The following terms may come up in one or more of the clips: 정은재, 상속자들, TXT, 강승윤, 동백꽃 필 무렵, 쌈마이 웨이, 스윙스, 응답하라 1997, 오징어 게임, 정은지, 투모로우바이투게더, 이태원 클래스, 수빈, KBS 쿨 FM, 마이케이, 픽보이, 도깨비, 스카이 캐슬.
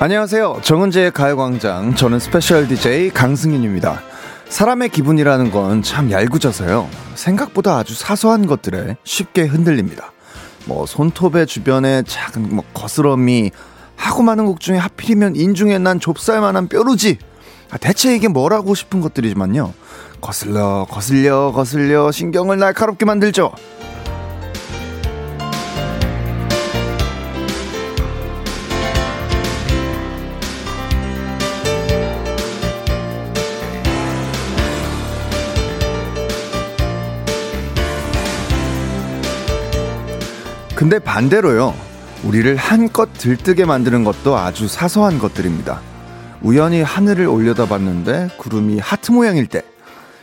안녕하세요. 정은재의 가요광장. 저는 스페셜 DJ 강승윤입니다. 사람의 기분이라는 건 참 얄궂어서요. 생각보다 아주 사소한 것들에 쉽게 흔들립니다. 뭐 손톱의 주변에 작은 거스러미, 하고 많은 곡 중에 하필이면 인중에 난 좁쌀만한 뾰루지, 대체 이게 뭐라고 싶은 것들이지만요, 거슬려 신경을 날카롭게 만들죠. 근데 반대로요, 우리를 한껏 들뜨게 만드는 것도 아주 사소한 것들입니다. 우연히 하늘을 올려다봤는데 구름이 하트 모양일 때,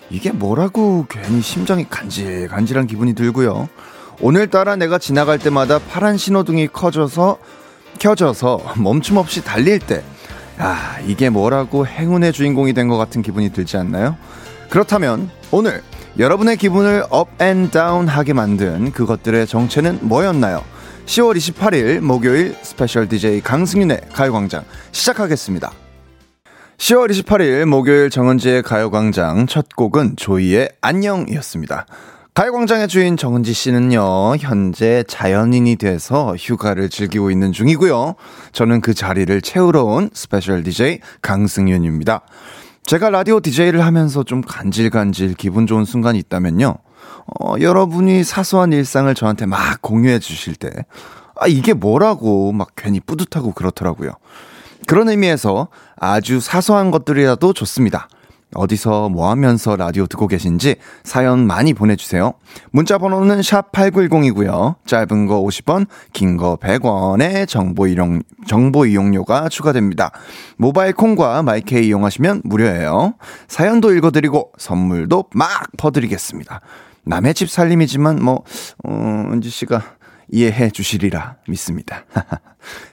이게 뭐라고 괜히 심장이 간질간질한 기분이 들고요. 오늘따라 내가 지나갈 때마다 파란 신호등이 켜져서 멈춤 없이 달릴 때, 아, 이게 뭐라고 행운의 주인공이 된 것 같은 기분이 들지 않나요? 그렇다면 오늘 여러분의 기분을 업앤다운하게 만든 그것들의 정체는 뭐였나요? 10월 28일 목요일 스페셜 DJ 강승윤의 가요광장 시작하겠습니다. 10월 28일 목요일 정은지의 가요광장 첫 곡은 조이의 안녕이었습니다. 가요광장의 주인 정은지 씨는요, 현재 자연인이 돼서 휴가를 즐기고 있는 중이고요. 저는 그 자리를 채우러 온 스페셜 DJ 강승윤입니다. 제가 라디오 DJ를 하면서 좀 간질간질 기분 좋은 순간이 있다면요, 여러분이 사소한 일상을 저한테 막 공유해 주실 때, 아, 이게 뭐라고 막 괜히 뿌듯하고 그렇더라고요. 그런 의미에서 아주 사소한 것들이라도 좋습니다. 어디서 뭐 하면서 라디오 듣고 계신지 사연 많이 보내주세요. 문자 번호는 샵8910이고요. 짧은 거 50원, 긴 거 100원에 정보 이용료가 추가됩니다. 모바일 콩과 마이케이 이용하시면 무료예요. 사연도 읽어드리고 선물도 막 퍼드리겠습니다. 남의 집 살림이지만 뭐 은지 씨가 이해해 주시리라 믿습니다.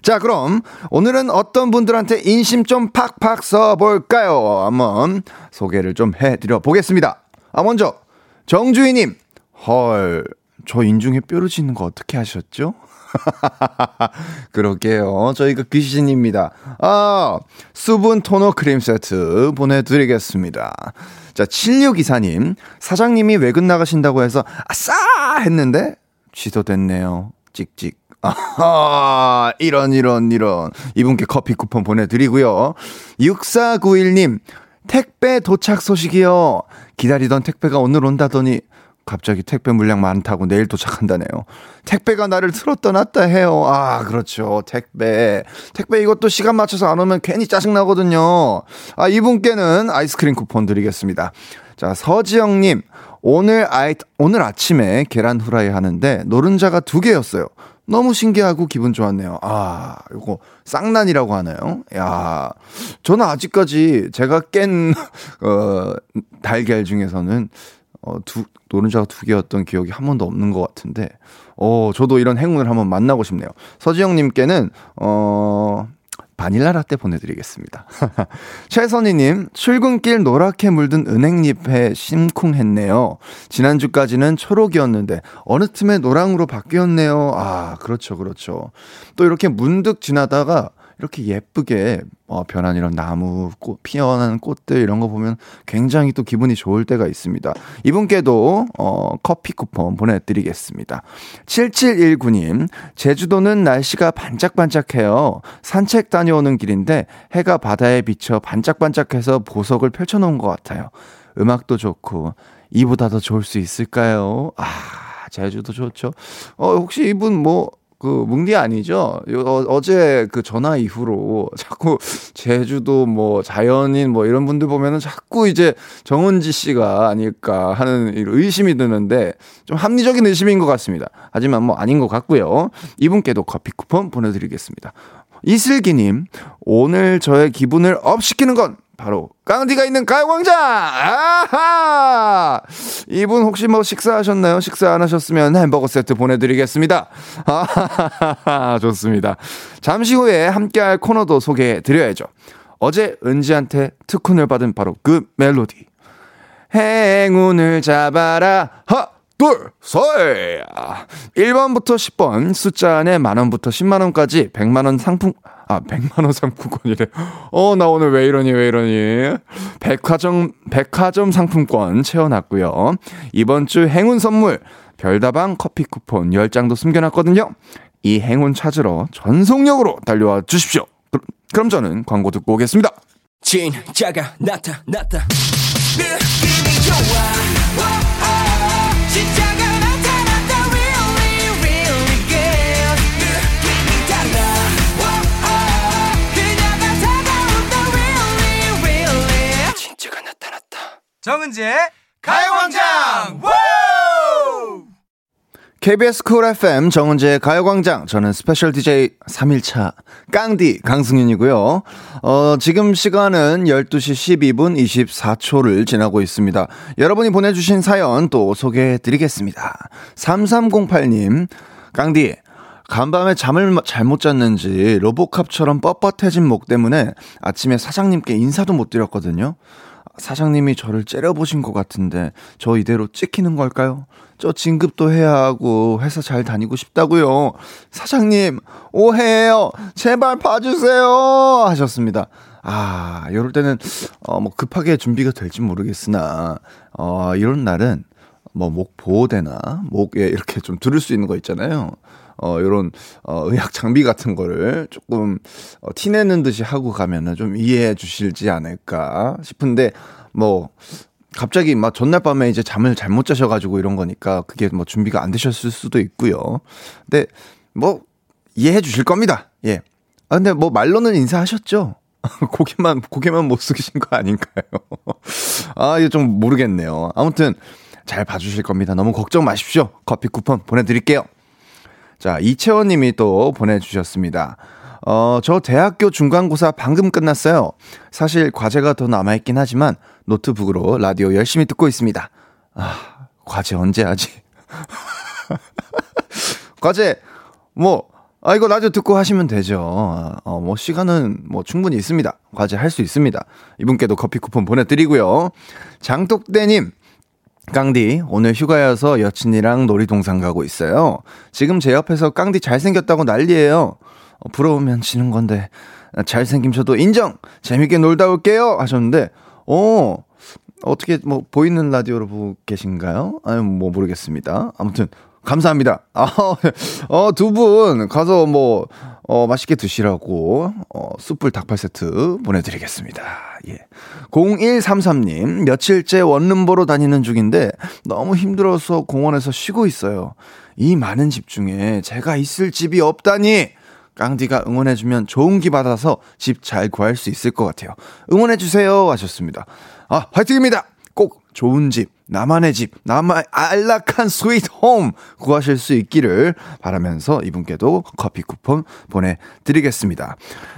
자, 그럼 오늘은 어떤 분들한테 인심 좀 팍팍 써볼까요? 한번 소개를 좀 해드려 보겠습니다. 아, 먼저 정주희님, 헐, 저 인중에 뾰루지 있는 거 어떻게 하셨죠? 그러게요, 저희가 귀신입니다. 아, 수분 토너 크림 세트 보내드리겠습니다. 자, 7624님, 사장님이 외근 나가신다고 해서 아싸 했는데 취소됐네요. 찍찍. 아하, 이런. 이분께 커피 쿠폰 보내드리고요. 6491님, 택배 도착 소식이요. 기다리던 택배가 오늘 온다더니 갑자기 택배 물량 많다고 내일 도착한다네요. 택배가 나를 틀었다 놨다 해요. 아, 그렇죠. 택배 이것도 시간 맞춰서 안 오면 괜히 짜증나거든요. 아, 이분께는 아이스크림 쿠폰 드리겠습니다. 자, 서지영님, 오늘 아침에 계란 후라이 하는데 노른자가 2개였어요. 너무 신기하고 기분 좋았네요. 아, 이거 쌍난이라고 하나요? 야, 저는 아직까지 제가 깬 달걀 중에서는 노른자가 2개였던 기억이 한 번도 없는 것 같은데, 저도 이런 행운을 한번 만나고 싶네요. 서지영님께는 바닐라 라떼 보내드리겠습니다. 최선희님, 출근길 노랗게 물든 은행잎에 심쿵했네요. 지난주까지는 초록이었는데 어느 틈에 노랑으로 바뀌었네요. 아, 그렇죠. 또 이렇게 문득 지나다가 이렇게 예쁘게 변한 이런 나무, 피어나는 꽃들 이런 거 보면 굉장히 또 기분이 좋을 때가 있습니다. 이분께도 커피 쿠폰 보내드리겠습니다. 7719님, 제주도는 날씨가 반짝반짝해요. 산책 다녀오는 길인데 해가 바다에 비쳐 반짝반짝해서 보석을 펼쳐놓은 것 같아요. 음악도 좋고 이보다 더 좋을 수 있을까요? 아, 제주도 좋죠. 혹시 이분 뭉디 아니죠? 어제 그 전화 이후로 자꾸 제주도 자연인 이런 분들 보면은 자꾸 이제 정은지 씨가 아닐까 하는 의심이 드는데, 좀 합리적인 의심인 것 같습니다. 하지만 아닌 것 같고요. 이분께도 커피 쿠폰 보내드리겠습니다. 이슬기님, 오늘 저의 기분을 업 시키는 건 바로 깡디가 있는 가요광장! 아하! 이분 혹시 식사하셨나요? 식사 안 하셨으면 햄버거 세트 보내드리겠습니다. 아하하하, 좋습니다. 잠시 후에 함께할 코너도 소개해드려야죠. 어제 은지한테 특훈을 받은 바로 그 멜로디. 행운을 잡아라, 하! 둘, 셋. 1번부터 10번 숫자 안에 만원부터 10만원까지 100만원 상품, 100만원 상품권이래. 나 오늘 왜 이러니. 백화점 상품권 채워놨고요. 이번 주 행운 선물, 별다방 커피 쿠폰 10장도 숨겨놨거든요. 이 행운 찾으러 전속력으로 달려와 주십시오. 그럼 저는 광고 듣고 오겠습니다. 진짜가 나타났다. 느낌이 좋아. 진짜가 나타났다. Really, really good. 느낌이 달라. 그녀가 다가온다. Really, really. 진짜가 나타났다. 정은재 가요광장. KBS 쿨 FM 정은재의 가요광장. 저는 스페셜 DJ 3일차 깡디 강승윤이고요. 지금 시간은 12시 12분 24초를 지나고 있습니다. 여러분이 보내주신 사연 또 소개해드리겠습니다. 3308님, 깡디, 간밤에 잠을 잘못 잤는지 로보캅처럼 뻣뻣해진 목 때문에 아침에 사장님께 인사도 못 드렸거든요. 사장님이 저를 째려보신 것 같은데 저 이대로 찍히는 걸까요? 저 진급도 해야 하고 회사 잘 다니고 싶다고요. 사장님 오해해요. 제발 봐주세요 하셨습니다. 이럴 때는 급하게 준비가 될지 모르겠으나 이런 날은 목 보호대나 목에 이렇게 좀 두를 수 있는 거 있잖아요. 이런 의학 장비 같은 거를 조금 티내는 듯이 하고 가면은 좀 이해해 주실지 않을까 싶은데 갑자기 전날 밤에 이제 잠을 잘못 자셔가지고 이런 거니까 그게 준비가 안 되셨을 수도 있고요. 근데 이해해 주실 겁니다. 예. 근데 말로는 인사하셨죠? 고개만 못 숙이신 거 아닌가요? 이거 좀 모르겠네요. 아무튼 잘 봐주실 겁니다. 너무 걱정 마십시오. 커피 쿠폰 보내드릴게요. 자, 이채원 님이 또 보내주셨습니다. 저 대학교 중간고사 방금 끝났어요. 사실 과제가 더 남아있긴 하지만 노트북으로 라디오 열심히 듣고 있습니다. 과제 언제 하지? 과제, 이거 라디오 듣고 하시면 되죠. 시간은 충분히 있습니다. 과제 할 수 있습니다. 이분께도 커피 쿠폰 보내드리고요. 장독대 님. 깡디, 오늘 휴가여서 여친이랑 놀이동산 가고 있어요. 지금 제 옆에서 깡디 잘생겼다고 난리예요. 부러우면 지는 건데 잘생김 저도 인정! 재밌게 놀다 올게요! 하셨는데 어떻게 보이는 라디오로 보고 계신가요? 모르겠습니다. 아무튼 감사합니다. 두 분 가서 맛있게 드시라고 숯불 닭발 세트 보내드리겠습니다. 예. 0133님, 며칠째 원룸 보러 다니는 중인데 너무 힘들어서 공원에서 쉬고 있어요. 이 많은 집 중에 제가 있을 집이 없다니! 깡디가 응원해주면 좋은 기 받아서 집 잘 구할 수 있을 것 같아요. 응원해주세요! 하셨습니다. 화이팅입니다! 꼭 좋은 집, 나만의 집, 나만의 안락한 스윗 홈 구하실 수 있기를 바라면서 이분께도 커피 쿠폰 보내드리겠습니다.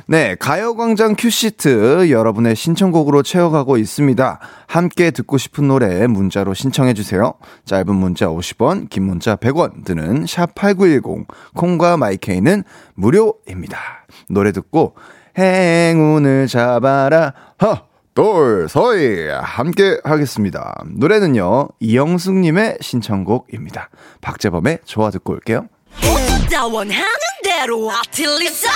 네, 가요광장 큐시트 여러분의 신청곡으로 채워가고 있습니다. 함께 듣고 싶은 노래 문자로 신청해주세요. 짧은 문자 50원, 긴 문자 100원 드는 샵8910, 콩과 마이케이는 무료입니다. 노래 듣고 행운을 잡아라 돌서이 함께 하겠습니다. 노래는요, 이영숙님의 신청곡입니다. 박재범의 좋아 듣고 올게요. 원하는 대로 아틀리사.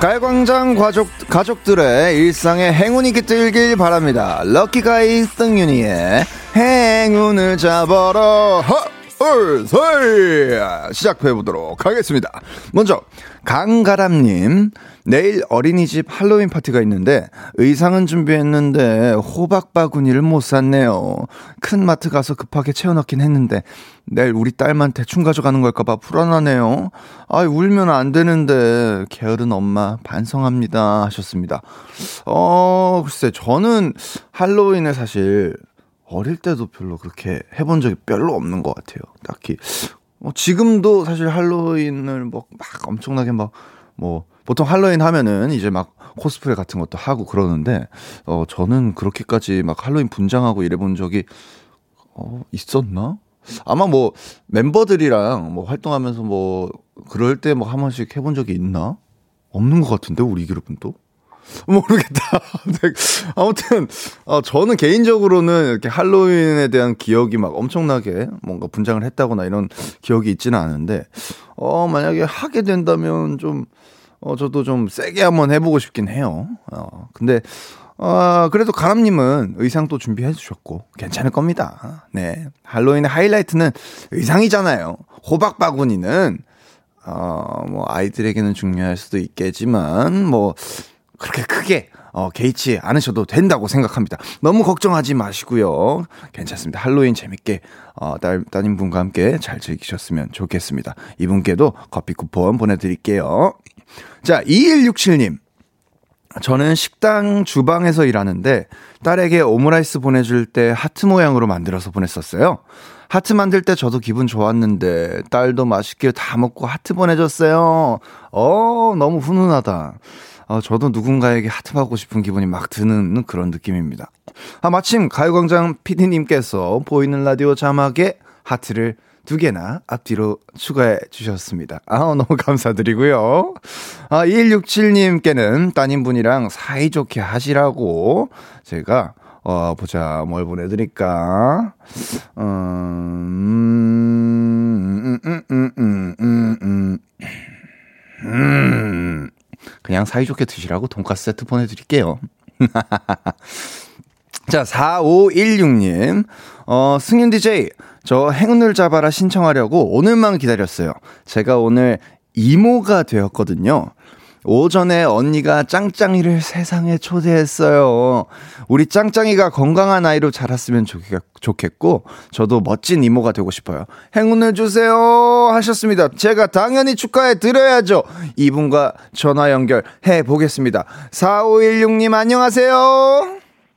가요광장 가족들의 일상에 행운이 깃들길 바랍니다. 럭키가이 승윤이의 행운을 잡아라. 시작해보도록 하겠습니다. 먼저 강가람님, 내일 어린이집 할로윈 파티가 있는데 의상은 준비했는데 호박 바구니를 못 샀네요. 큰 마트 가서 급하게 채워넣긴 했는데 내일 우리 딸만 대충 가져가는 걸까봐 불안하네요. 울면 안 되는데 게으른 엄마 반성합니다 하셨습니다. 글쎄, 저는 할로윈에 사실 어릴 때도 별로 그렇게 해본 적이 별로 없는 것 같아요. 딱히 지금도 사실 할로윈을 막 엄청나게 보통 할로윈 하면은 이제 막 코스프레 같은 것도 하고 그러는데 저는 그렇게까지 막 할로윈 분장하고 이래본 적이 있었나? 아마 멤버들이랑 활동하면서 그럴 때 한 번씩 해본 적이 있나? 없는 것 같은데 우리 그룹은 또 모르겠다. 아무튼 저는 개인적으로는 이렇게 할로윈에 대한 기억이 막 엄청나게 뭔가 분장을 했다거나 이런 기억이 있지는 않은데 만약에 하게 된다면 좀 저도 좀 세게 한번 해보고 싶긴 해요. 근데 그래도 가람님은 의상도 준비해 주셨고 괜찮을 겁니다. 네, 할로윈의 하이라이트는 의상이잖아요. 호박 바구니는 뭐 아이들에게는 중요할 수도 있겠지만 뭐 그렇게 크게 개의치 않으셔도 된다고 생각합니다. 너무 걱정하지 마시고요. 괜찮습니다. 할로윈 재밌게 따님분과 함께 잘 즐기셨으면 좋겠습니다. 이분께도 커피 쿠폰 보내드릴게요. 자, 2167님. 저는 식당 주방에서 일하는데 딸에게 오므라이스 보내줄 때 하트 모양으로 만들어서 보냈었어요. 하트 만들 때 저도 기분 좋았는데 딸도 맛있게 다 먹고 하트 보내줬어요. 너무 훈훈하다. 저도 누군가에게 하트 받고 싶은 기분이 막 드는 그런 느낌입니다. 마침 가요광장 PD님께서 보이는 라디오 자막에 하트를 2개나 앞뒤로 추가해 주셨습니다. 너무 감사드리고요. 2167님께는 따님분이랑 사이좋게 하시라고 제가 보자 뭘 보내드릴까. 그냥 사이좋게 드시라고 돈가스 세트 보내드릴게요. 자, 4516님. 승윤 DJ, 저 행운을 잡아라 신청하려고 오늘만 기다렸어요. 제가 오늘 이모가 되었거든요. 오전에 언니가 짱짱이를 세상에 초대했어요. 우리 짱짱이가 건강한 아이로 자랐으면 좋겠고 저도 멋진 이모가 되고 싶어요. 행운을 주세요 하셨습니다. 제가 당연히 축하해 드려야죠. 이분과 전화 연결해 보겠습니다. 4516님 안녕하세요.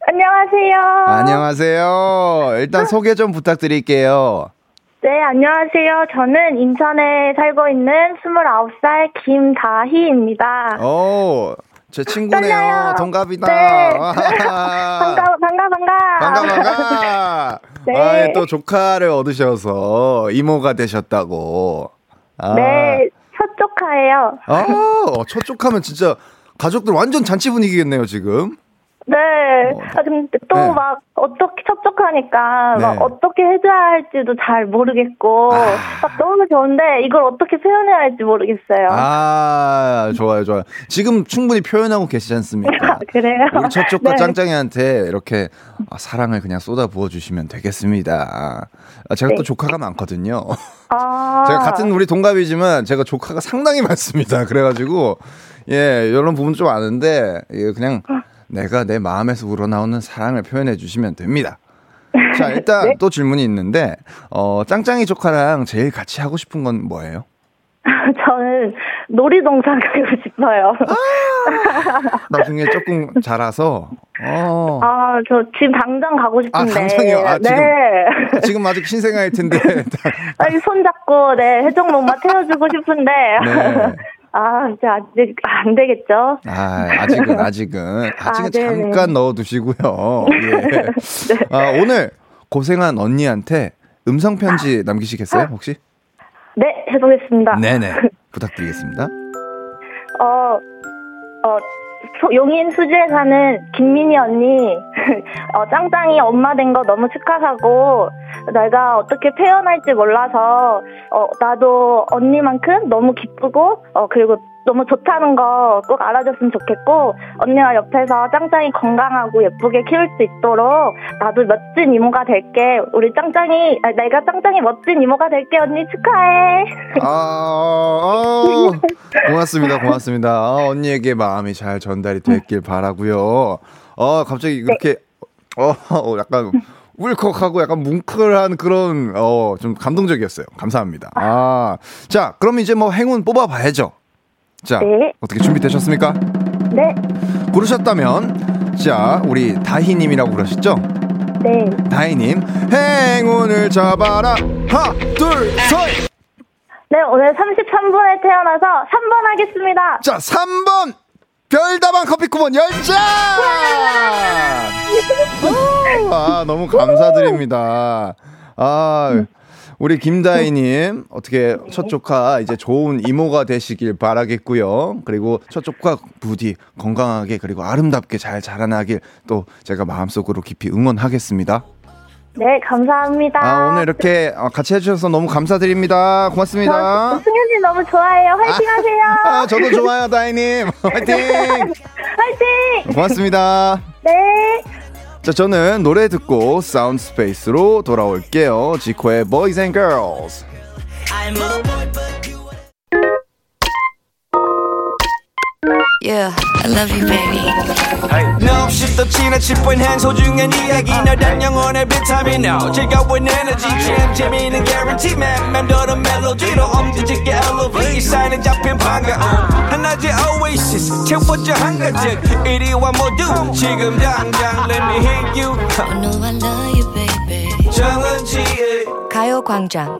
안녕하세요. 안녕하세요. 일단 소개 좀 부탁드릴게요. 네, 안녕하세요. 저는 인천에 살고 있는 29살 김다희입니다. 오, 제 친구네요. 떨려요. 동갑이다. 네. 반가. 네. 아, 또 조카를 얻으셔서 이모가 되셨다고. 네, 첫 조카예요. 첫 조카면 진짜 가족들 완전 잔치 분위기겠네요, 지금. 네. 근데 또 막 어떻게 첩촉하니까 막 어떻게 해줘야 할지도 잘 모르겠고 막 너무 좋은데 이걸 어떻게 표현해야 할지 모르겠어요. 좋아요. 지금 충분히 표현하고 계시지 않습니까? 그래요. 우리 첩촉과 짱짱이한테 이렇게 사랑을 그냥 쏟아 부어 주시면 되겠습니다. 제가 또 조카가 많거든요. 제가 같은 우리 동갑이지만 제가 조카가 상당히 많습니다. 그래가지고 이런 부분 좀 아는데 그냥. 내가 내 마음에서 우러나오는 사랑을 표현해 주시면 됩니다. 자, 일단 또 질문이 있는데 짱짱이 조카랑 제일 같이 하고 싶은 건 뭐예요? 저는 놀이동산 가고 싶어요. 나중에 조금 자라서 저 지금 당장 가고 싶은데. 당장이요? 지금 아직 신생아일 텐데. 아니, 손잡고 해적목마 태워주고 싶은데 이제 아직 안 되겠죠? 아직은 잠깐 넣어두시고요. 네. 오늘 고생한 언니한테 음성편지 남기시겠어요, 혹시? 네, 해보겠습니다. 네네. 부탁드리겠습니다. 용인 수지에 사는 김민희 언니. 짱짱이 엄마 된 거 너무 축하하고 내가 어떻게 표현할지 몰라서 나도 언니만큼 너무 기쁘고 그리고 너무 좋다는 거 꼭 알아줬으면 좋겠고 언니가 옆에서 짱짱이 건강하고 예쁘게 키울 수 있도록 나도 멋진 이모가 될게. 내가 짱짱이 멋진 이모가 될게. 언니 축하해. 고맙습니다. 언니에게 마음이 잘 전달이 됐길 바라고요. 갑자기 그렇게 약간 울컥하고 약간 뭉클한 그런 좀 감동적이었어요. 감사합니다. 자, 그럼 이제 뭐 행운 뽑아봐야죠. 자, 어떻게 준비되셨습니까? 네. 고르셨다면, 자, 우리 다희님이라고 그러셨죠? 네. 다희님, 행운을 잡아라. 하나, 둘, 셋. 네, 오늘 33분에 태어나서 3번 하겠습니다. 자, 3번. 별다방 커피 쿠폰 10잔! 너무 감사드립니다. 우리 김다희님 어떻게 첫 조카 이제 좋은 이모가 되시길 바라겠고요. 그리고 첫 조카 부디 건강하게 그리고 아름답게 잘 자라나길 또 제가 마음속으로 깊이 응원하겠습니다. 네, 감사합니다. 아, 오늘 이렇게 같이 해주셔서 너무 감사드립니다. 고맙습니다. 승윤님 너무 좋아해요. 화이팅 하세요. 아, 저도 좋아요, 다희님. 화이팅. 화이팅. 고맙습니다. 네. 자, 저는 노래 듣고 사운드 스페이스로 돌아올게요. 지코의 Boys and Girls. Yeah, I love you, baby. 너 없이 또 지나칠 뻔한 소중한 이야기. 널 단 영혼의 비타민 now. 즐거운 에너지 jam, 재미있는 guarantee man. 맘대로 멜로디로 엉뚱지게 elevate. 이 사인은 잡힌 반가움. 한낮의 oasis, 채워져 한가득. 이리와 모두 지금 당장. Let me hit you. I know I love you, baby. 정은지의 가요광장.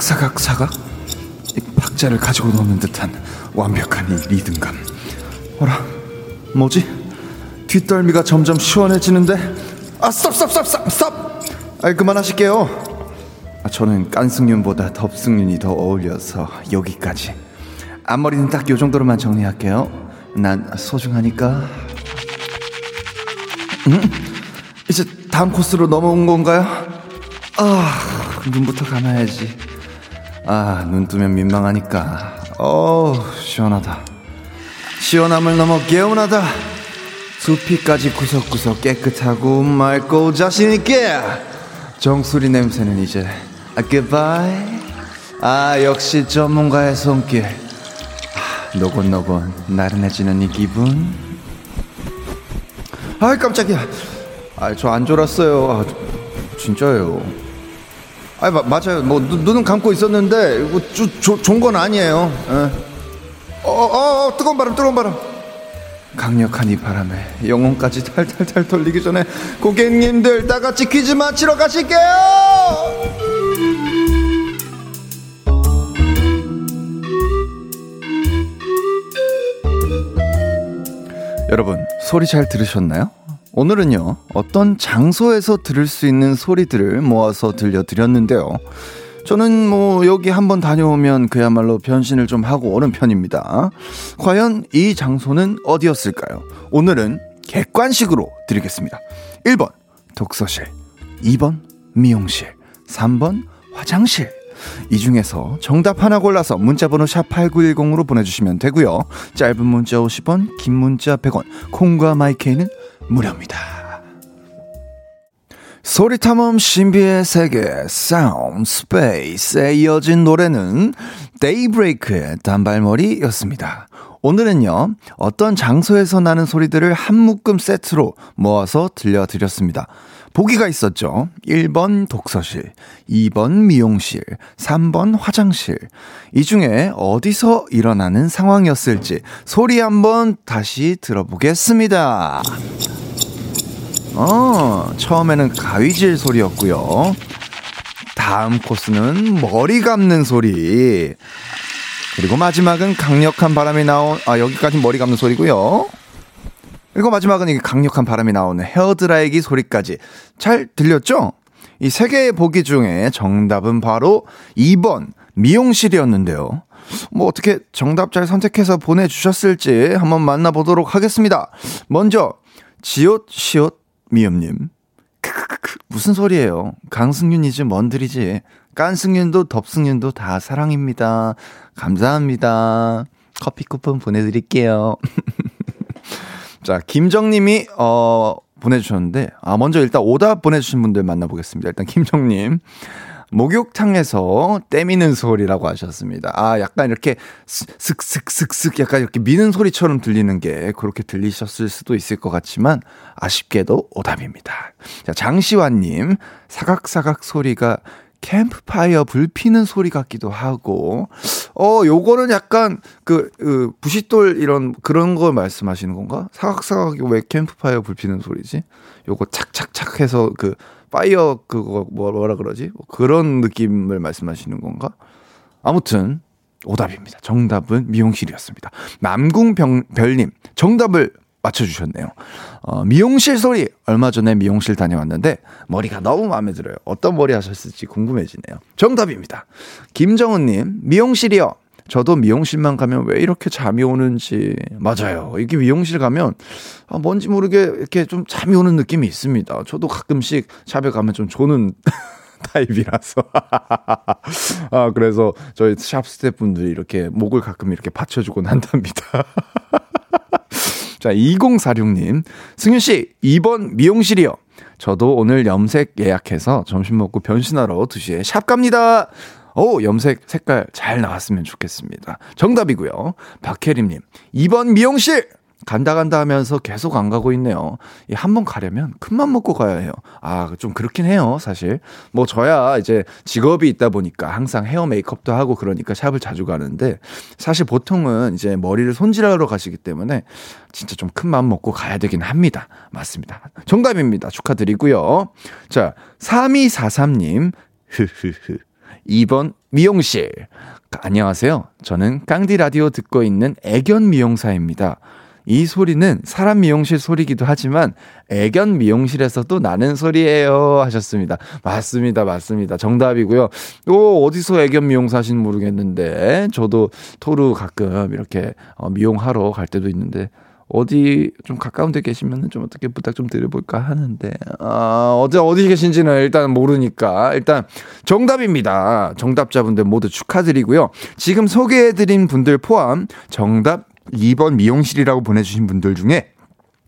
사각 이 박자를 가지고 노는 듯한 완벽한 이 리듬감. 어라, 뭐지? 뒷덜미가 점점 시원해지는데. 아, 스톱. 아, 그만하실게요. 아, 저는 깐승윤보다 덥승윤이 더 어울려서 여기까지. 앞머리는 딱 요정도로만 정리할게요. 난 소중하니까. 이제 다음 코스로 넘어온 건가요? 아, 눈부터 감아야지. 아, 눈 뜨면 민망하니까. 어우, 시원하다. 시원함을 넘어 개운하다. 두피까지 구석구석 깨끗하고 맑고 자신있게. 정수리 냄새는 이제 굿바이. 아, 역시 전문가의 손길. 아, 노곤노곤 나른해지는 이 기분. 아이, 깜짝이야. 아, 저 안 졸았어요. 아, 진짜예요. 아, 맞아요. 뭐 눈은 감고 있었는데 이거 좋은 건 아니에요. 뜨거운 바람. 강력한 이 바람에 영혼까지 탈탈탈 돌리기 전에 고객님들 다 같이 퀴즈 맞히러 가실게요. 여러분, 소리 잘 들으셨나요? 오늘은요, 어떤 장소에서 들을 수 있는 소리들을 모아서 들려드렸는데요. 저는 뭐 여기 한번 다녀오면 그야말로 변신을 좀 하고 오는 편입니다. 과연 이 장소는 어디였을까요? 오늘은 객관식으로 드리겠습니다. 1번 독서실, 2번 미용실, 3번 화장실. 이 중에서 정답 하나 골라서 문자번호 샵 8910으로 보내주시면 되고요. 짧은 문자 50원, 긴 문자 100원, 콩과 마이케이는 무료입니다. 소리탐험 신비의 세계 사운드 스페이스에 이어진 노래는 데이브레이크의 단발머리였습니다. 오늘은요, 어떤 장소에서 나는 소리들을 한 묶음 세트로 모아서 들려드렸습니다. 보기가 있었죠. 1번 독서실, 2번 미용실, 3번 화장실. 이 중에 어디서 일어나는 상황이었을지 소리 한번 다시 들어보겠습니다. 처음에는 가위질 소리였고요. 다음 코스는 머리 감는 소리. 그리고 마지막은 강력한 바람이 나온, 아, 여기까지 머리 감는 소리고요. 그리고 마지막은 이게 강력한 바람이 나오는 헤어드라이기 소리까지. 잘 들렸죠? 이 세 개의 보기 중에 정답은 바로 2번 미용실이었는데요. 뭐 어떻게 정답 잘 선택해서 보내주셨을지 한번 만나보도록 하겠습니다. 먼저 지옷 시옷 미음님. 크크크, 무슨 소리예요? 강승윤이지 뭔들이지. 깐승윤도 덥승윤도 다 사랑입니다. 감사합니다. 커피 쿠폰 보내드릴게요. 자, 김정님이 보내주셨는데, 아, 먼저 일단 오답 보내주신 분들 만나보겠습니다. 일단 김정님, 목욕탕에서 때미는 소리라고 하셨습니다. 아, 약간 이렇게 슥슥슥슥 약간 이렇게 미는 소리처럼 들리는 게 그렇게 들리셨을 수도 있을 것 같지만 아쉽게도 오답입니다. 자, 장시환님, 사각사각 소리가 캠프파이어 불 피는 소리 같기도 하고, 요거는 약간 부싯돌 이런 그런 걸 말씀하시는 건가? 사각사각이 왜 캠프파이어 불 피는 소리지? 요거 착착착 해서 그 파이어 그거 뭐라 그러지? 그런 느낌을 말씀하시는 건가? 아무튼 오답입니다. 정답은 미용실이었습니다. 남궁별님 정답을 맞춰주셨네요. 미용실 소리. 얼마 전에 미용실 다녀왔는데 머리가 너무 마음에 들어요. 어떤 머리 하셨을지 궁금해지네요. 정답입니다. 김정은님, 미용실이요. 저도 미용실만 가면 왜 이렇게 잠이 오는지. 맞아요. 이게 미용실 가면 뭔지 모르게 이렇게 좀 잠이 오는 느낌이 있습니다. 저도 가끔씩 샵에 가면 좀 조는 타입이라서. 아, 그래서 저희 샵 스태프분들이 이렇게 목을 가끔 이렇게 받쳐주곤 한답니다. 자, 2046님, 승윤씨 2번 미용실이요. 저도 오늘 염색 예약해서 점심 먹고 변신하러 2시에 샵 갑니다. 오, 염색 색깔 잘 나왔으면 좋겠습니다. 정답이고요. 박혜림님, 2번 미용실. 간다 하면서 계속 안 가고 있네요. 한 번 가려면 큰맘 먹고 가야 해요. 아, 좀 그렇긴 해요, 사실. 뭐 저야 이제 직업이 있다 보니까 항상 헤어 메이크업도 하고 그러니까 샵을 자주 가는데, 사실 보통은 이제 머리를 손질하러 가시기 때문에 진짜 좀 큰맘 먹고 가야 되긴 합니다. 맞습니다. 정답입니다. 축하드리고요. 자, 3243님. 2번 미용실. 안녕하세요. 저는 깡디 라디오 듣고 있는 애견 미용사입니다. 이 소리는 사람 미용실 소리기도 하지만 애견 미용실에서도 나는 소리예요 하셨습니다. 맞습니다. 정답이고요. 어디서 애견 미용사 하시는지 모르겠는데, 저도 토루 가끔 이렇게 미용하러 갈 때도 있는데, 어디 좀 가까운 데 계시면 좀 어떻게 부탁 좀 드려볼까 하는데, 어디 계신지는 일단 모르니까 일단 정답입니다. 정답자분들 모두 축하드리고요. 지금 소개해드린 분들 포함 정답 2번 미용실이라고 보내주신 분들 중에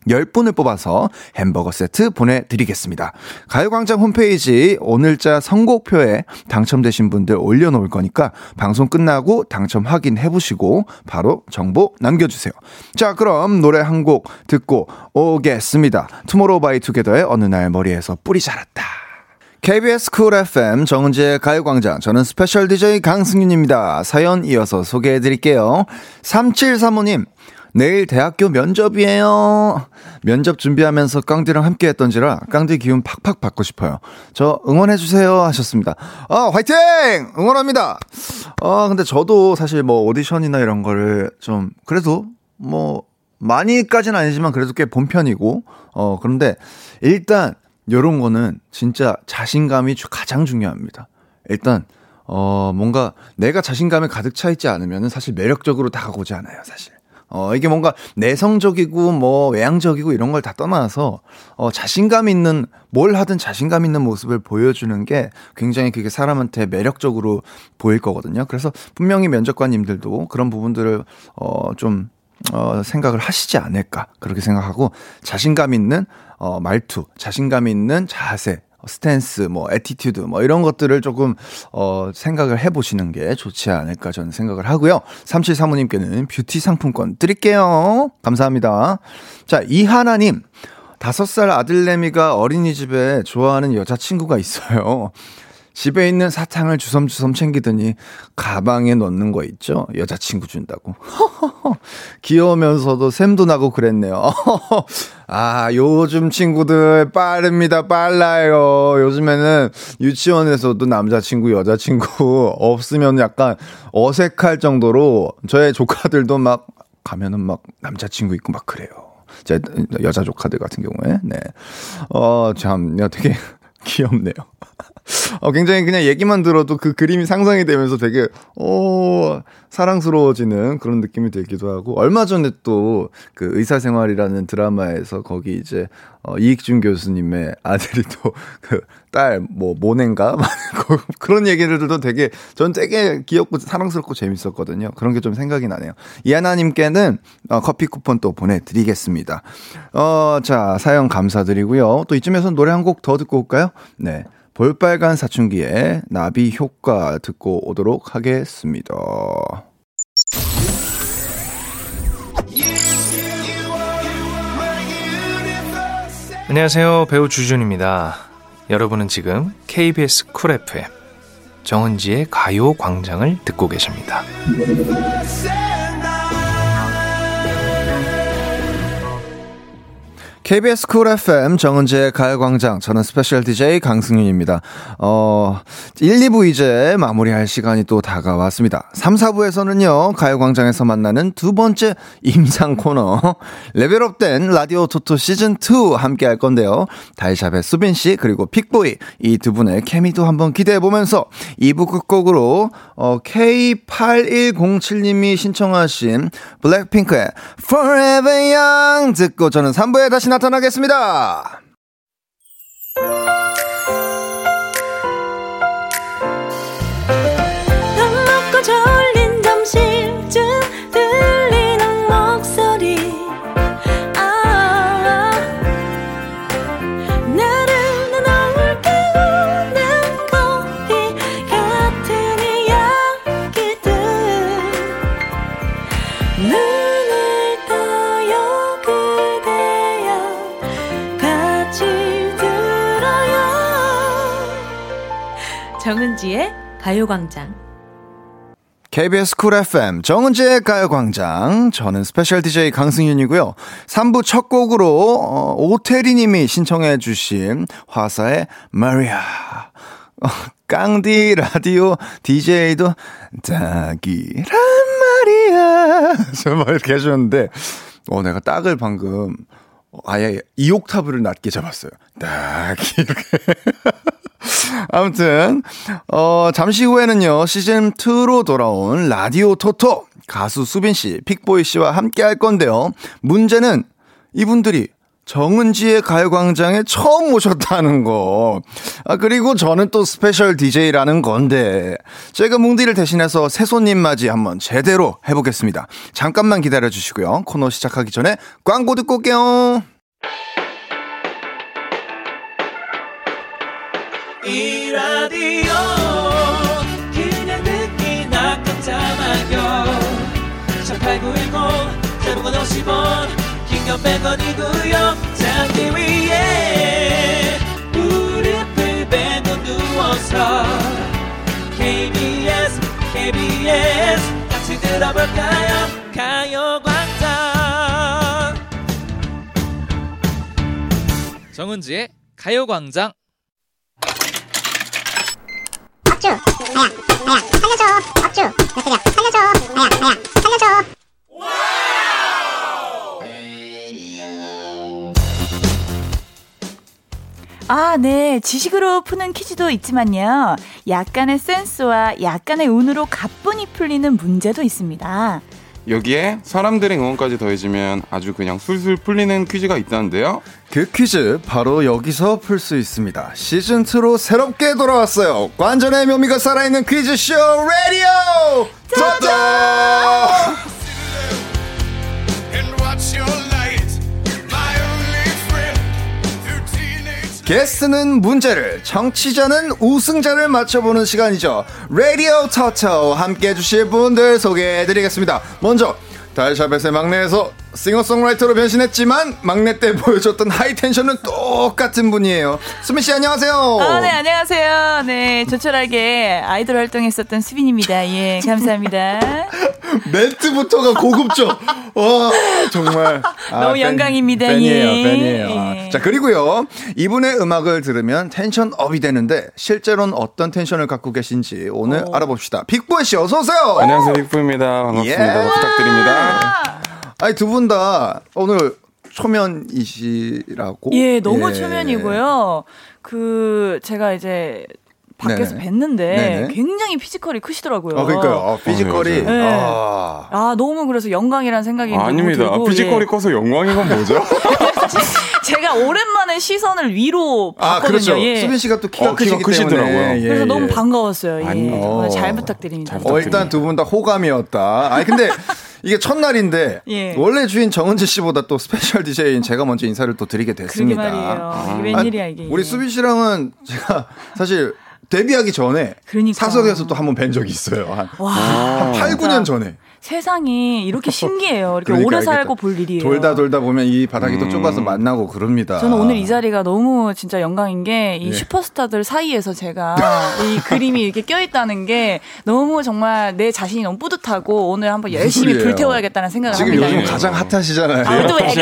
10분을 뽑아서 햄버거 세트 보내드리겠습니다. 가요광장 홈페이지 오늘자 선곡표에 당첨되신 분들 올려놓을 거니까 방송 끝나고 당첨 확인해보시고 바로 정보 남겨주세요. 자, 그럼 노래 한 곡 듣고 오겠습니다. 투모로우바이투게더의 어느 날 머리에서 뿔이 자랐다. KBS 쿨 FM 정은지의 가요광장, 저는 스페셜 DJ 강승윤입니다. 사연 이어서 소개해드릴게요. 3735님, 내일 대학교 면접이에요. 면접 준비하면서 깡디랑 함께 했던지라 깡디 기운 팍팍 받고 싶어요. 저 응원해주세요 하셨습니다. 화이팅! 응원합니다. 근데 저도 사실 뭐 오디션이나 이런 거를 좀 그래도 뭐 많이까지는 아니지만 그래도 꽤 본 편이고, 그런데 일단 요런 거는 진짜 자신감이 가장 중요합니다. 일단 뭔가 내가 자신감에 가득 차 있지 않으면 사실 매력적으로 다가오지 않아요, 사실. 이게 뭔가 내성적이고 뭐 외향적이고 이런 걸 다 떠나서 자신감 있는, 뭘 하든 자신감 있는 모습을 보여주는 게 굉장히 그게 사람한테 매력적으로 보일 거거든요. 그래서 분명히 면접관님들도 그런 부분들을 생각을 하시지 않을까 그렇게 생각하고, 자신감 있는 말투, 자신감 있는 자세, 스탠스, 애티튜드, 이런 것들을 조금 생각을 해보시는 게 좋지 않을까 저는 생각을 하고요. 3735님께는 뷰티 상품권 드릴게요. 감사합니다. 자, 이하나님, 5살 아들내미가 어린이집에 좋아하는 여자친구가 있어요. 집에 있는 사탕을 주섬주섬 챙기더니 가방에 넣는 거 있죠? 여자친구 준다고. 귀여우면서도 샘도 나고 그랬네요. 아, 요즘 친구들 빠릅니다. 빨라요. 요즘에는 유치원에서도 남자친구, 여자친구 없으면 약간 어색할 정도로 저의 조카들도 막 가면은 막 남자친구 있고 막 그래요. 제 여자 조카들 같은 경우에. 네. 참, 되게 귀엽네요. 굉장히 그냥 얘기만 들어도 그 그림이 상상이 되면서 되게 사랑스러워지는 그런 느낌이 들기도 하고, 얼마 전에 또 그 의사생활이라는 드라마에서 거기 이제 이익준 교수님의 아들이 또 그 딸 모낸가 그런 얘기들도 되게 전 되게 귀엽고 사랑스럽고 재밌었거든요. 그런 게 좀 생각이 나네요. 이하나님께는 커피 쿠폰 또 보내드리겠습니다. 자, 사연 감사드리고요. 또 이쯤에서 노래 한 곡 더 듣고 올까요? 네. 볼빨간 사춘기의 나비 효과 듣고 오도록 하겠습니다. 안녕하세요. 배우 주준입니다. 여러분은 지금 KBS 쿨 FM 정은지의 가요광장을 듣고 계십니다. KBS 쿨 FM 정은재 가요광장, 저는 스페셜 DJ 강승윤입니다. 1, 2부 이제 마무리할 시간이 또 다가왔습니다. 3, 4부에서는요 가요광장에서 만나는 두 번째 임상 코너 레벨업된 라디오 토토 시즌2 함께 할 건데요, 다이샵의 수빈씨 그리고 픽보이 이 두 분의 케미도 한번 기대해보면서 2부 끝곡으로 K8107님이 신청하신 블랙핑크의 Forever Young 듣고 저는 3부에 다시 나타나겠습니다. 밥 먹고 졸린 점심쯤 들리는 목소리, 아, 나른한 너울 깨우는 커피 같은 이야기들, 눈을 떠요 그대 정은지의 가요광장. KBS 쿨 FM 정은지의 가요광장, 저는 스페셜 DJ 강승윤이고요. 3부 첫 곡으로 오태리님이 신청해 주신 화사의 마리아, 깡디 라디오 DJ도 딱이란 말이야 정말 이렇게 해주는데, 내가 딱을 방금 아예 2옥타브를 낮게 잡았어요. 딱 이렇게. 아무튼 잠시 후에는요 시즌2로 돌아온 라디오 토토 가수 수빈씨 픽보이씨와 함께 할 건데요, 문제는 이분들이 정은지의 가요광장에 처음 오셨다는 거, 그리고 저는 또 스페셜 DJ라는 건데 제가 뭉디를 대신해서 새 손님 맞이 한번 제대로 해보겠습니다. 잠깐만 기다려주시고요, 코너 시작하기 전에 광고 듣고 올게요. 이 라디오 그냥 듣기나 깜짝마요 18910 대목은 50원 긴건 100원이구요 잔디 위에 무릎을 베고 누워서 KBS 같이 들어볼까요 가요광장. 정은지의 가요광장. 업주, 나야, 살려줘. 업주, 나 그냥 살려줘. 나야, 살려줘. 아, 네. 지식으로 푸는 퀴즈도 있지만요, 약간의 센스와 약간의 운으로 가뿐히 풀리는 문제도 있습니다. 여기에 사람들의 응원까지 더해지면 아주 그냥 술술 풀리는 퀴즈가 있다는데요, 그 퀴즈 바로 여기서 풀 수 있습니다. 시즌2로 새롭게 돌아왔어요. 관전의 묘미가 살아있는 퀴즈쇼 라디오 토토. 게스트는 문제를, 청취자는 우승자를 맞춰보는 시간이죠. 라디오 토토 함께 해주실 분들 소개해드리겠습니다. 먼저 달샤벳의 막내에서 싱어송라이터로 변신했지만 막내 때 보여줬던 하이텐션은 똑같은 분이에요. 수빈씨 안녕하세요. 아, 네, 안녕하세요. 네, 조촐하게 아이돌 활동했었던 수빈입니다. 예, 감사합니다. 멘트부터가 고급죠. 와, 정말. 너무 영광입니다. 팬이에요. 예. 자, 그리고요, 이분의 음악을 들으면 텐션 업이 되는데 실제로는 어떤 텐션을 갖고 계신지 오늘 알아봅시다. 픽보이씨 어서오세요. 안녕하세요, 픽보이입니다. 반갑습니다. 예. 부탁드립니다. 아니, 두 분 다 오늘 초면이시라고. 예, 너무 예. 초면이고요. 제가 이제 밖에서 네네. 뵀는데 네네. 굉장히 피지컬이 크시더라고요. 아, 그러니까요. 피지컬이. 네. 아, 너무 그래서 영광이라는 생각이 들고. 아닙니다. 피지컬이 예. 커서 영광인 건 뭐죠? 제가 오랜만에 시선을 위로 봤거든요. 그렇죠. 예. 수빈 씨가 또 키가 크시더라고요. 예, 그래서 너무 반가웠어요. 예. 잘 부탁드립니다. 일단 두 분 다 호감이었다. 아니, 근데 이게 첫날인데 예. 원래 주인 정은지 씨보다 또 스페셜 DJ인 제가 먼저 인사를 또 드리게 됐습니다. 그러게 말이에요. 이게 웬일이야 이게. 우리 수빈 씨랑은 제가 사실 데뷔하기 전에 그러니까. 사석에서 또 한 번 뵌 적이 있어요. 한 8, 9년 전에. 세상이 이렇게 신기해요. 이렇게 그러니까 오래 알겠다. 살고 볼 일이에요. 돌다 보면 이 바닥이 또 좁아서 만나고 그럽니다. 저는 오늘 이 자리가 너무 진짜 영광인 게 이 예. 슈퍼스타들 사이에서 제가 이 그림이 이렇게 껴있다는 게 너무 정말 내 자신이 너무 뿌듯하고 오늘 한번 열심히 불태워야겠다는 생각을 지금 합니다. 지금 요즘 가장 핫하시잖아요. 또 왜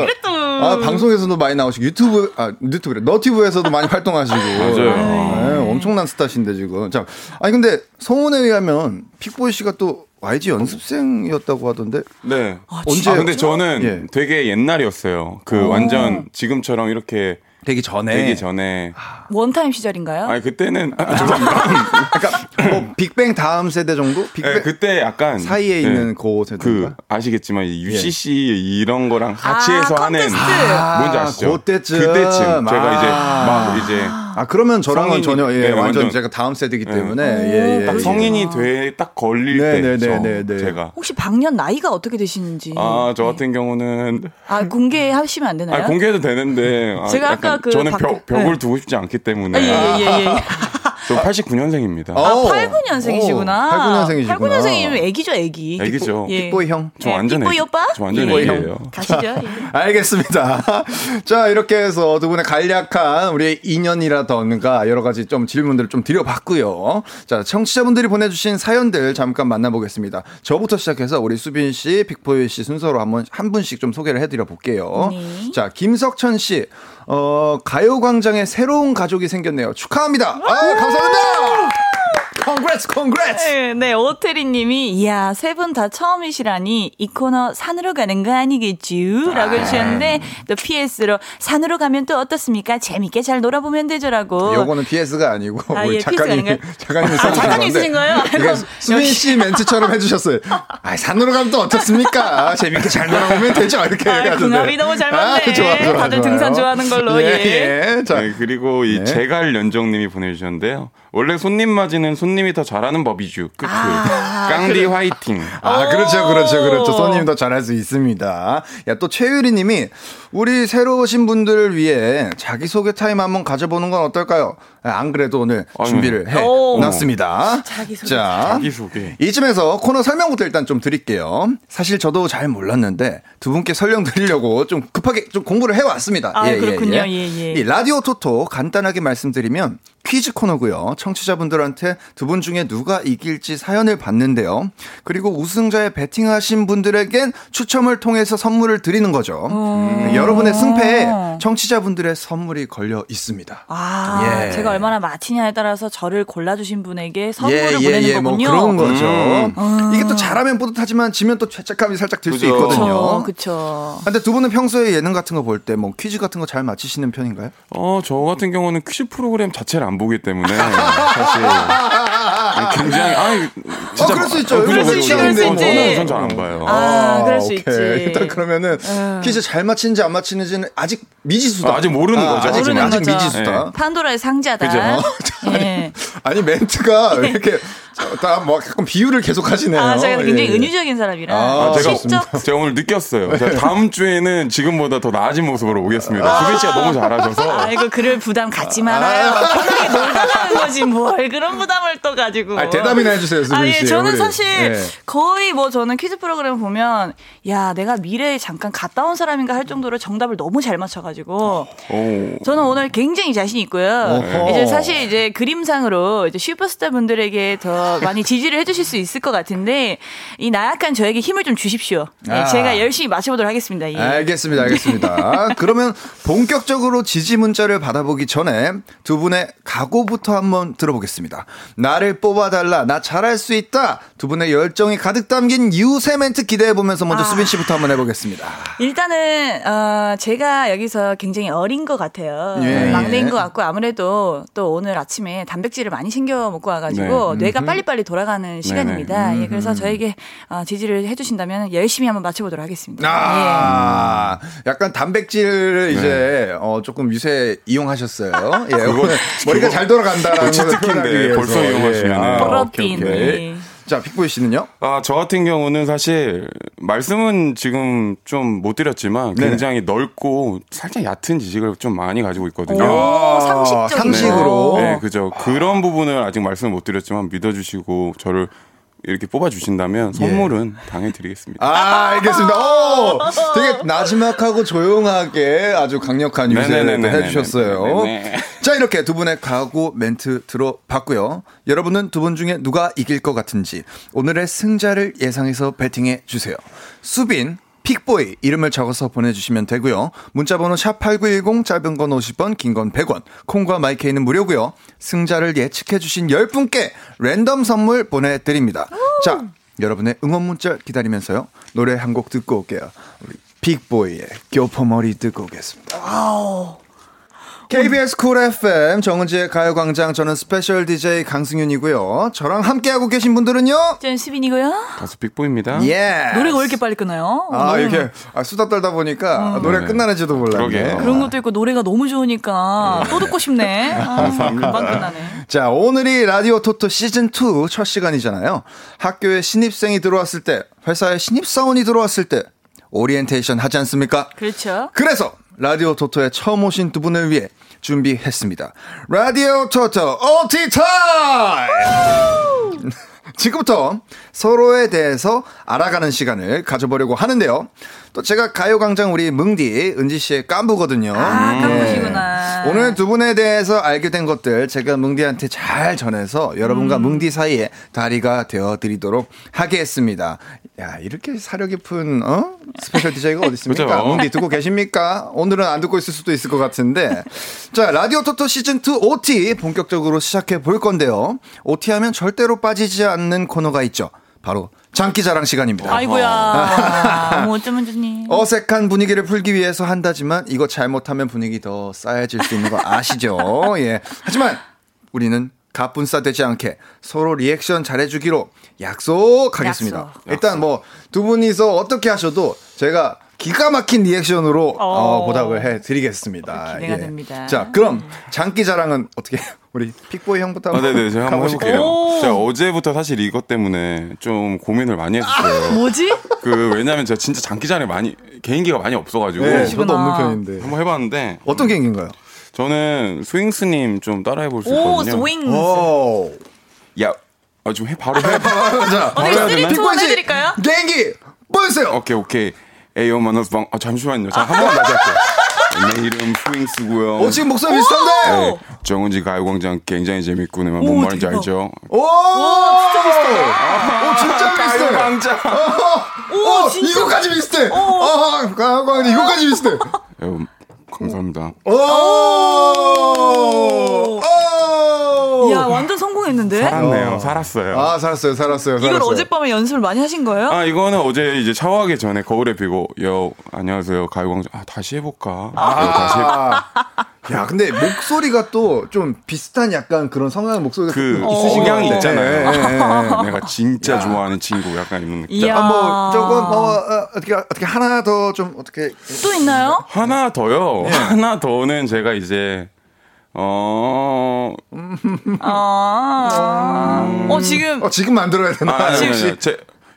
그랬어. 아, 방송에서도 많이 나오시고 유튜브래. 너튜브에서도 많이 활동하시고. 맞아요. 네, 엄청난 스타신데 지금. 자, 아니 근데 소문에 의하면 픽보이 씨가 또 YG 연습생이었다고 하던데. 네. 아, 언제? 아, 근데 저는 되게 옛날이었어요. 그 완전 지금처럼 이렇게 되기 전에 원타임 시절인가요? 아니 그때는 죄송합니다. 약간 뭐 빅뱅 다음 세대 정도? 빅뱅 네, 그때 약간 사이에 있는 그 세대인가? 아시겠지만 UCC 이런 거랑 같이 해서 컨테스트. 하는 뭔지 아시죠? 그때쯤 제가 이제 막 이제 그러면 저랑은 전혀 완전 제가 다음 세대이기 때문에 딱 성인이 딱 걸릴 때죠. 제가 혹시 방년 나이가 어떻게 되시는지? 아, 저 같은 경우는 공개하시면 안 되나요? 공개해도 되는데 제가 아까 저는 벽을 두고 싶지 않기 때문에. 저 89년생입니다. 89년생이시구나. 89년생이면 애기죠. 픽보이 형. 저 완전 픽보이 오빠? 저 완전 애기예요. 가시죠. 알겠습니다. 자, 이렇게 해서 두 분의 간략한 우리의 인연이라던가 여러 가지 좀 질문들을 좀 드려봤고요. 자, 청취자분들이 보내주신 사연들 잠깐 만나보겠습니다. 저부터 시작해서 우리 수빈 씨, 픽보이 씨 순서로 한 분씩 좀 소개를 해드려 볼게요. 네. 자, 김석천 씨. 가요광장에 새로운 가족이 생겼네요. 축하합니다. 감사합니다. Congrats. 네, 오태리 님이, 이야, 세 분 다 처음이시라니, 이 코너 산으로 가는 거 아니겠지요? 라고 해주셨는데, 또 PS로, 산으로 가면 또 어떻습니까? 재밌게 잘 놀아보면 되죠라고. 요거는 PS가 아니고, 작가님이 쓰신 거예요? 수민 씨 멘트처럼 해주셨어요. 산으로 가면 또 어떻습니까? 재밌게 잘 놀아보면 되죠? 이렇게 해가지고. 궁합이 너무 잘 맞네. 좋아, 다들 등산 좋아하는 걸로. 자, 그리고 이 제갈 연정 님이 보내주셨는데요. 원래 손님 맞이는 손님이 더 잘하는 법이죠. 그쵸. 깡디 화이팅. 그렇죠. 손님이 더 잘할 수 있습니다. 야, 또 최유리 님이, 우리 새로 오신 분들을 위해 자기소개 타임 한번 가져보는 건 어떨까요? 안 그래도 오늘 준비를 해놨습니다. 자기소개. 이쯤에서 코너 설명부터 일단 좀 드릴게요. 사실 저도 잘 몰랐는데 두 분께 설명 드리려고 좀 급하게 좀 공부를 해왔습니다. 그렇군요. 이 라디오 토토 간단하게 말씀드리면 퀴즈 코너고요. 청취자분들한테 두 분 중에 누가 이길지 사연을 받는데요. 그리고 우승자에 베팅하신 분들에겐 추첨을 통해서 선물을 드리는 거죠. 여러분의 승패에 청취자분들의 선물이 걸려 있습니다. 제가 얼마나 맞히냐에 따라서 저를 골라주신 분에게 선물을 보내는 거군요. 뭐 그런 거죠. 이게 또 잘하면 뿌듯하지만 지면 또 죄책감이 살짝 들 수 있거든요. 그렇죠. 근데 두 분은 평소에 예능 같은 거 볼 때 뭐 퀴즈 같은 거 잘 맞히시는 편인가요? 저 같은 경우는 퀴즈 프로그램 자체를 안 보기 때문에 사실 굉장히 진짜 그럴 수 있죠. 그럴 수 있지. 저는 우선 잘 안 봐요. 그럴 수 있지. 일단 그러면은 퀴즈 잘 맞히는지 안 맞히는지는 아직 미지수다. 아직 모르는 거죠. 아직 미지수다. 판도라의 상자다. 그죠? 아니 멘트가 왜 이렇게 다 뭐 약간 비유를 계속 하시네요. 제가 굉장히 은유적인 사람이라. 제가 오늘 느꼈어요. 제가 다음 주에는 지금보다 더 나아진 모습으로 오겠습니다. 수빈 씨가 너무 잘하셔서. 아이고 그럴 부담 갖지 말아요. 편하게 놀라는 거지 뭘 그런 부담을 또 가지고. 대답이나 해주세요, 수빈 씨. 저는 사실 거의 뭐 저는 퀴즈 프로그램 보면 야 내가 미래에 잠깐 갔다 온 사람인가 할 정도로 정답을 너무 잘 맞춰가지고 저는 오늘 굉장히 자신 있고요. 이제 사실 이제 그림상으로 이제 슈퍼스타 분들에게 더 많이 지지를 해주실 수 있을 것 같은데 이 나약한 저에게 힘을 좀 주십시오. 제가 열심히 맞춰보도록 하겠습니다. 알겠습니다. 그러면 본격적으로 지지 문자를 받아보기 전에 두 분의 각오부터 한번 들어보겠습니다. 나를 뽑아달라, 나 잘할 수 있다. 두 분의 열정이 가득 담긴 유세 멘트 기대해보면서 먼저 수빈 씨부터 한번 해보겠습니다. 일단은 제가 여기서 굉장히 어린 것 같아요. 막내인 것 같고 아무래도 또 오늘 아침에 단백질을 많이 챙겨 먹고 와가지고 뇌가 빨리 돌아가는 시간입니다. 그래서 저에게 지지를 해주신다면 열심히 한번 맞춰보도록 하겠습니다. 약간 단백질을 이제 조금 유세 이용하셨어요. 머리가 잘 돌아간다라는 걸 표현하기 위해서. 벌써 이용하시네요. 프로틴. 자, 픽보이 씨는요? 아, 저 같은 경우는 사실 말씀은 지금 좀 못 드렸지만 굉장히 네네. 넓고 살짝 얕은 지식을 좀 많이 가지고 있거든요. 오, 상식으로. 네, 그죠. 그런 부분을 아직 말씀을 못 드렸지만 믿어주시고 저를 이렇게 뽑아주신다면 선물은 예. 당해드리겠습니다. 아, 알겠습니다. 오, 되게 나지막하고 조용하게 아주 강력한 유세를 해주셨어요. 네네네. 자, 이렇게 두 분의 각오 멘트 들어봤고요. 여러분은 두 분 중에 누가 이길 것 같은지 오늘의 승자를 예상해서 배팅해 주세요. 수빈, 픽보이 이름을 적어서 보내주시면 되고요. 문자번호 샵8910, 짧은 건 50원, 긴 건 100원, 콩과 마이케이는 무료고요. 승자를 예측해주신 10분께 랜덤 선물 보내드립니다. 자, 여러분의 응원 문자 기다리면서요. 노래 한 곡 듣고 올게요. 우리 픽보이의 교포머리 듣고 오겠습니다. 아우. KBS 쿨 FM 정은지의 가요광장, 저는 스페셜 DJ 강승윤이고요. 저랑 함께하고 계신 분들은요. 저는 수빈이고요. 가수 빅보입니다. 예. 노래가 왜 이렇게 빨리 끊어요? 아, 이렇게 수다 떨다 보니까 노래가 끝나는지도 몰라요. 그러게. 그런 것도 있고 노래가 너무 좋으니까 또 듣고 싶네. 아, 감사합니다. 금방 끝나네. 자, 오늘이 라디오 토토 시즌2 첫 시간이잖아요. 학교에 신입생이 들어왔을 때, 회사에 신입사원이 들어왔을 때 오리엔테이션 하지 않습니까? 그렇죠. 그래서 라디오 토토에 처음 오신 두 분을 위해 준비했습니다. 라디오 토토 OT 타임! 지금부터 서로에 대해서 알아가는 시간을 가져보려고 하는데요. 또 제가 가요광장 우리 뭉디 은지 씨의 깐부거든요. 아, 깐부시구나. 네. 오늘 두 분에 대해서 알게 된 것들 제가 뭉디한테 잘 전해서 여러분과 뭉디 사이에 다리가 되어드리도록 하겠습니다. 야, 이렇게 사려 깊은 스페셜 DJ가 어디 있습니까? 그렇죠. 뭉디 듣고 계십니까? 오늘은 안 듣고 있을 수도 있을 것 같은데. 자, 라디오 토토 시즌2 OT 본격적으로 시작해 볼 건데요. OT 하면 절대로 빠지지 않는 코너가 있죠. 바로 장기자랑 시간입니다. 아이고야. 뭐 어쩌면 좋니. 어색한 분위기를 풀기 위해서 한다지만 이거 잘못하면 분위기 더 싸해질 수 있는 거 아시죠? 예. 하지만 우리는 가뿐싸 되지 않게 서로 리액션 잘해주기로 약속하겠습니다. 일단 뭐 두 분이서 어떻게 하셔도 제가 기가 막힌 리액션으로 보답을 해드리겠습니다. 기대가 됩니다. 자, 그럼 장기자랑은 어떻게 우리 픽보이 형부터 한번 네네, 제가 한번 해볼게요. 제가 어제부터 사실 이것 때문에 좀 고민을 많이 했었어요. 아, 뭐지? 왜냐면 제가 진짜 장기자랑에 개인기가 많이 없어가지고. 네, 저도 없는 편인데. 한번 해봤는데. 어떤 개인기인가요? 저는 스윙스님 좀 따라해볼 수 있거든요. 오, 스윙스. 오. 야, 좀 바로 해. 자, 어떻게 픽보이 씨 해드릴까요? 개인기 보여주세요. 오케이. 에이오 마너스방. 아, 잠시만요. 자, 한 번 다시 할게요. 내 이름 스윙스고요. 지금 목소리 비슷한데? 네. 정은지 가요광장 굉장히 재밌구네만. 뭔 말인지 알죠? 진짜 비슷해. 진짜 비슷해. 가요광장. 진짜. 이거까지 비슷해. 가요광장 이거까지 비슷해. 에이, 감사합니다. 야, 완전 성공했는데? 살았네요. 살았어요. 아, 살았어요. 이걸 어젯밤에 연습을 많이 하신 거예요? 아, 이거는 어제 이제 샤워하기 전에 거울에 비고, 안녕하세요, 가요광장. 아, 다시 해볼까? 야, 근데 목소리가 또 좀 비슷한 약간 그런 성향의 목소리가 있으신 경향이 있잖아요. 네. 내가 진짜 좋아하는 친구 약간 이런 느낌. 뭐 조금 어떻게 하나 더 좀 어떻게 또 있나요? 하나 더요. 네. 하나 더는 제가 이제. 지금 만들어야 되나? 네.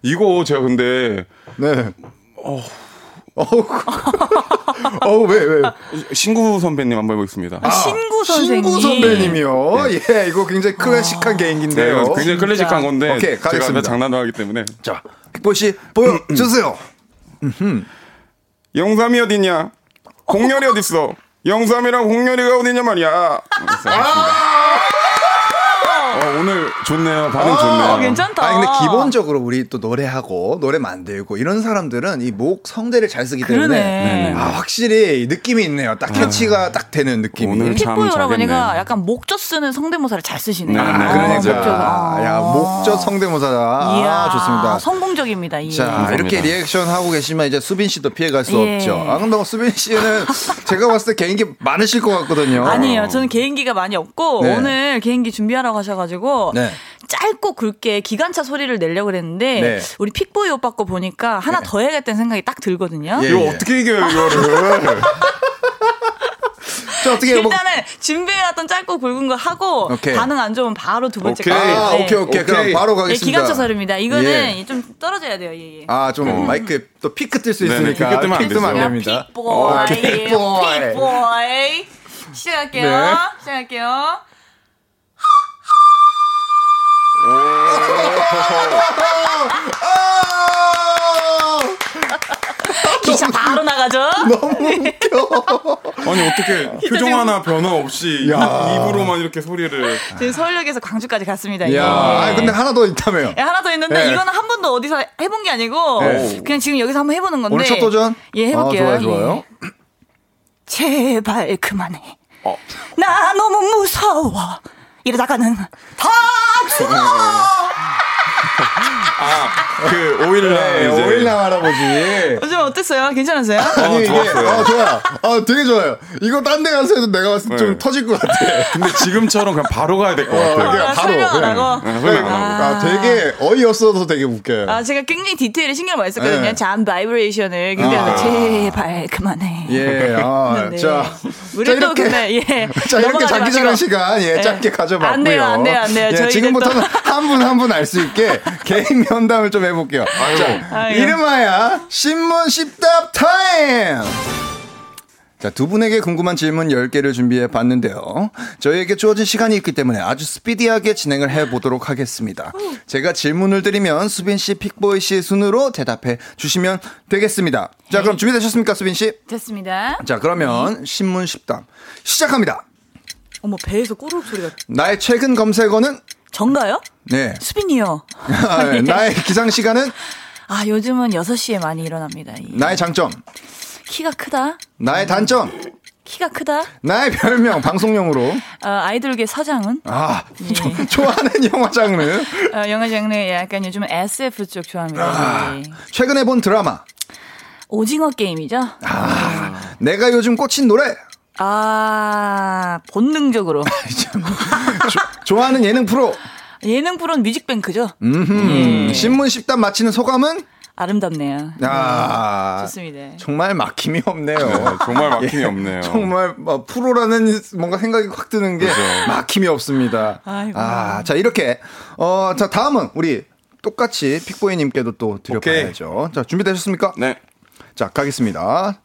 이거 제가 근데 왜 신구 선배님 한번 해보겠습니다. 신구 선배님이요. 예, 이거 굉장히 클래식한 개인기인데요. 네, 굉장히 클래식한 건데. 오케이, 제가 장난을 하기 때문에. 자, 픽보이 씨 보여주세요. 영삼이 어딨냐? 공렬이 어딨어? 영삼이랑 홍렬이가 어디냐 말이야. 오늘 좋네요. 반응 좋네요. 괜찮다. 근데 기본적으로 우리 또 노래하고 노래 만들고 이런 사람들은 이 목 성대를 잘 쓰기 때문에 확실히 느낌이 있네요. 딱 캐치가 딱 되는 느낌이. 픽보이라 보니까 약간 목젖 쓰는 성대모사를 잘 쓰시네요. 그러니까. 야, 목젖 성대모사다. 이야, 좋습니다. 성공적입니다. 예. 자, 감사합니다. 이렇게 리액션 하고 계시면 이제 수빈 씨도 피해갈 수 없죠. 아, 근데 수빈 씨는 제가 봤을 때 개인기 많으실 것 같거든요. 아니에요. 저는 개인기가 많이 없고 오늘 개인기 준비하라고 하셔가지고. 짧고 굵게 기관차 소리를 내려고 그랬는데 우리 픽보이 오빠 거 보니까 하나 더 해야겠다는 생각이 딱 들거든요. 이거 어떻게 이겨요, 이거를. 자, 어떻게 일단은 준비해왔던 짧고 굵은 거 하고 오케이. 반응 안 좋으면 바로 두 번째. 오케이. 아, 네. 오케이. 그럼 바로 가겠습니다. 예, 기관차 서류입니다. 이거는 예. 좀 떨어져야 돼요. 예. 아, 좀 마이크에 또 피크 뜰 수 있으니까 피크 뜨면 안 됩니다. 픽보이. 시작할게요. 네. 시작할게요. 기차 바로 나가죠. 너무 웃겨. 아니 어떻게 표정 하나 변화 없이 입으로만 이렇게 소리를. 지금 서울역에서 광주까지 갔습니다. 이거. 아니, 근데 하나 더 있다며요. 예, 하나 더 있는데 예. 이거는 한 번도 어디서 해본 게 아니고 예. 그냥 지금 여기서 한번 해보는 건데. 오늘 첫 도전? 예, 해볼게요. 아, 좋아요. 예. 제발 그만해. 나 너무 무서워. 이러다가는 다 죽어. 아, 그 오일남 할아버지. 요즘 어땠어요? 괜찮으세요? 아니 좋았어요. 좋아. 되게 좋아요. 이거 딴 데 가서 해도 내가 봤을 때 좀 터질 것 같아. 근데 지금처럼 그냥 바로 가야 될 것 같아요. 설명 안 하고. 되게 어이없어서 되게 웃겨요. 아, 제가 굉장히 디테일에 신경을 많이 썼거든요. 네. 잠 바이브레이션을 굉장히 제발 그만해. 예. 네. 자, 우리도 근데 예. 자, 이렇게 자기 전에 시간 짧게 가져봤고요. 안 돼요. 예, 지금부터는 한 분 한 분 알 수 있게 개인 면담을 좀 해볼게요. 자, 이름하야 신문 십답 타임. 자, 두 분에게 궁금한 질문 10개를 준비해 봤는데요. 저희에게 주어진 시간이 있기 때문에 아주 스피디하게 진행을 해보도록 하겠습니다. 제가 질문을 드리면 수빈씨, 픽보이씨 순으로 대답해 주시면 되겠습니다. 자, 그럼 준비되셨습니까, 수빈씨? 됐습니다. 자, 그러면 신문 십답 시작합니다. 어머, 배에서 꼬르륵 소리가. 나의 최근 검색어는? 전가요? 네. 수빈이요. 나의 기상시간은? 아, 요즘은 6시에 많이 일어납니다. 예. 나의 장점? 키가 크다. 나의 단점? 키가 크다. 나의 별명, 방송용으로? 아이돌계 서장훈. 아, 예. 좋아하는 영화 장르? 영화 장르 약간 요즘은 SF 쪽 좋아합니다. 아, 예. 최근에 본 드라마? 오징어 게임이죠. 아, 내가 요즘 꽂힌 노래? 아, 본능적으로. 좋아하는 예능 프로? 예능 프로는 뮤직뱅크죠. 예. 신문 10단 마치는 소감은? 아름답네요. 아, 좋습니다. 정말 막힘이 없네요. 정말 막힘이 없네요. 정말 프로라는 뭔가 생각이 확 드는 게 막힘이 없습니다. 아이고. 아, 자, 이렇게 자, 다음은 우리 똑같이 픽보이님께도 또 드려봐야죠. 자, 준비되셨습니까? 네. 자, 가겠습니다.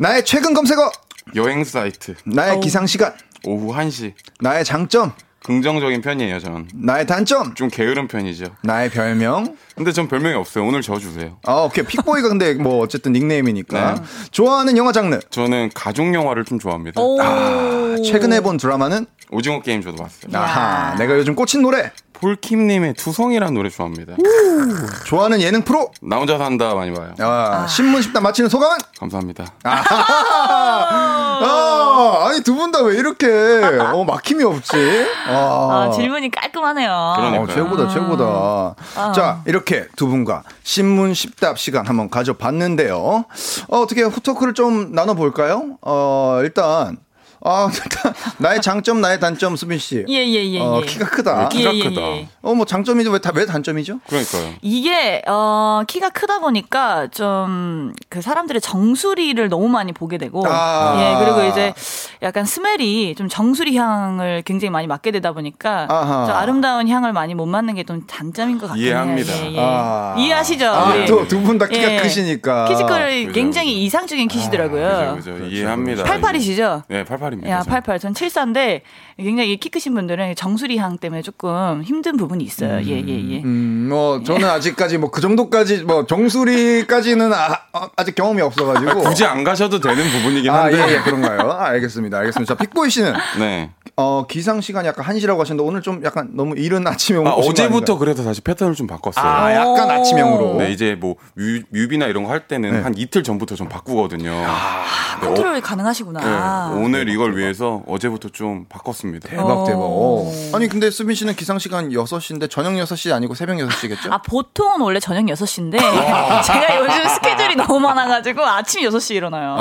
나의 최근 검색어? 여행 사이트. 나의 기상시간? 오후 1시. 나의 장점? 긍정적인 편이에요, 저는. 나의 단점? 좀 게으른 편이죠. 나의 별명? 근데 전 별명이 없어요. 오늘 저 주세요. 아, 오케이. 픽보이가 근데 뭐 어쨌든 닉네임이니까. 네. 좋아하는 영화 장르? 저는 가족 영화를 좀 좋아합니다. 아, 최근에 본 드라마는? 오징어 게임 저도 봤어요. 아하, 내가 요즘 꽂힌 노래? 폴킴님의 투성이라는 노래 좋아합니다. 좋아하는 예능 프로? 나 혼자 산다 많이 봐요. 아, 신문 10단 마치는 소감은? 감사합니다. 아니, 두 분 다 왜 이렇게 막힘이 없지? 질문이 깔끔하네요. 그러니까요. 최고다. 자, 이렇게 두 분과 신문 10답 시간 한번 가져봤는데요. 어떻게 후토크를 좀 나눠볼까요? 일단 나의 장점, 나의 단점, 수빈 씨. 예. 키가 크다. 키가 크다. 뭐 장점이죠. 왜 단점이죠? 그러니까요. 이게 키가 크다 보니까 좀 그 사람들의 정수리를 너무 많이 보게 되고, 예, 그리고 이제 약간 스멜이 좀 정수리 향을 굉장히 많이 맡게 되다 보니까 좀 아름다운 향을 많이 못 맡는 게 좀 단점인 것 같아요. 이해합니다. 예. 이해하시죠? 두 분 다 키가 크시니까. 키지컬이 굉장히 그죠. 이상적인 키시더라고요. 그렇죠. 이해합니다. 88이시죠? 네, 88. 야, 88. 전 74인데 굉장히 키 크신 분들은 정수리 향 때문에 조금 힘든 부분이 있어요. 예. 저는 아직까지 그 정도까지 정수리까지는 아직 경험이 없어가지고 굳이 안 가셔도 되는 부분이긴 한데. 아, 예, 그런가요? 알겠습니다. 자, 픽보이 씨는 네. 기상 시간이 약간 1시라고 하시는데 오늘 좀 약간 너무 이른 아침에 오신 거 아닌가요? 어제부터 그래서 다시 패턴을 좀 바꿨어요. 아, 약간 아침형으로. 네, 이제 뮤비나 이런 거 할 때는 한 이틀 전부터 좀 바꾸거든요. 컨트롤이 가능하시구나. 네. 오늘 이걸 위해서 어제부터 좀 바꿨습니다. 대박. 아니, 근데 수빈 씨는 기상시간 6시인데 저녁 6시 아니고 새벽 6시겠죠? 아, 보통은 원래 저녁 6시인데 제가 요즘 스케줄이 너무 많아가지고 아침 6시에 일어나요.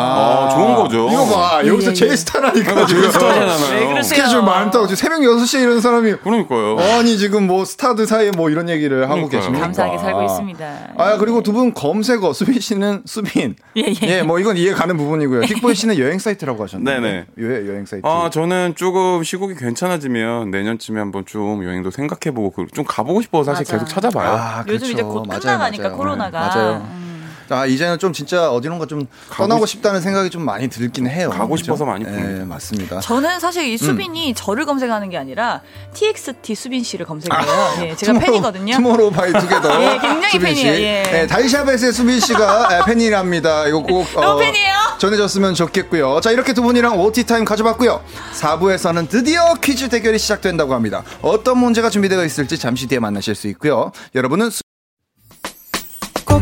좋은 거죠. 이거 봐. 여기서 제일 스타라니까. 제일 스타잖아요. 왜 그러세요? 사람들이 좀 많다고. 지금 새벽 6시에 이런 사람이. 그러니까요. 아니, 지금 뭐 스타들 사이에 뭐 이런 얘기를 그러니까요. 하고 계십니다. 감사하게 살고 있습니다. 아, 그리고 두 분 검색어. 수빈 씨는 수빈. 예, 예. 예, 뭐 이건 이해 가는 부분이고요. 픽보이 씨는 여행 사이트라고 하셨는데. 네네. 왜 여행 사이트? 아, 저는 조금 시국이 괜찮아지면 내년쯤에 한번 좀 여행도 생각해보고 좀 가보고 싶어서 사실 맞아. 계속 찾아봐요. 아, 그렇죠. 요즘 이제 곧 끝나가니까 맞아요. 코로나가. 네, 맞아요. 아, 이제는 좀 진짜 어디론가 좀 떠나고 싶다는 생각이 좀 많이 들긴 해요. 가고 그렇죠? 싶어서 많이 봅니다. 네, 맞습니다. 저는 사실 이 수빈이 저를 검색하는 게 아니라 TXT 수빈 씨를 검색해요. 아, 예, 제가 팬이거든요. 투모로우 바이 투게더. 예, 굉장히 팬이에요. 예. 네, 다이샤벳의 수빈 씨가 팬이랍니다. 이거 꼭 너무 팬이에요? 전해졌으면 좋겠고요. 자, 이렇게 두 분이랑 OT 타임 가져봤고요. 4부에서는 드디어 퀴즈 대결이 시작된다고 합니다. 어떤 문제가 준비되어 있을지 잠시 뒤에 만나실 수 있고요. 여러분은 꼭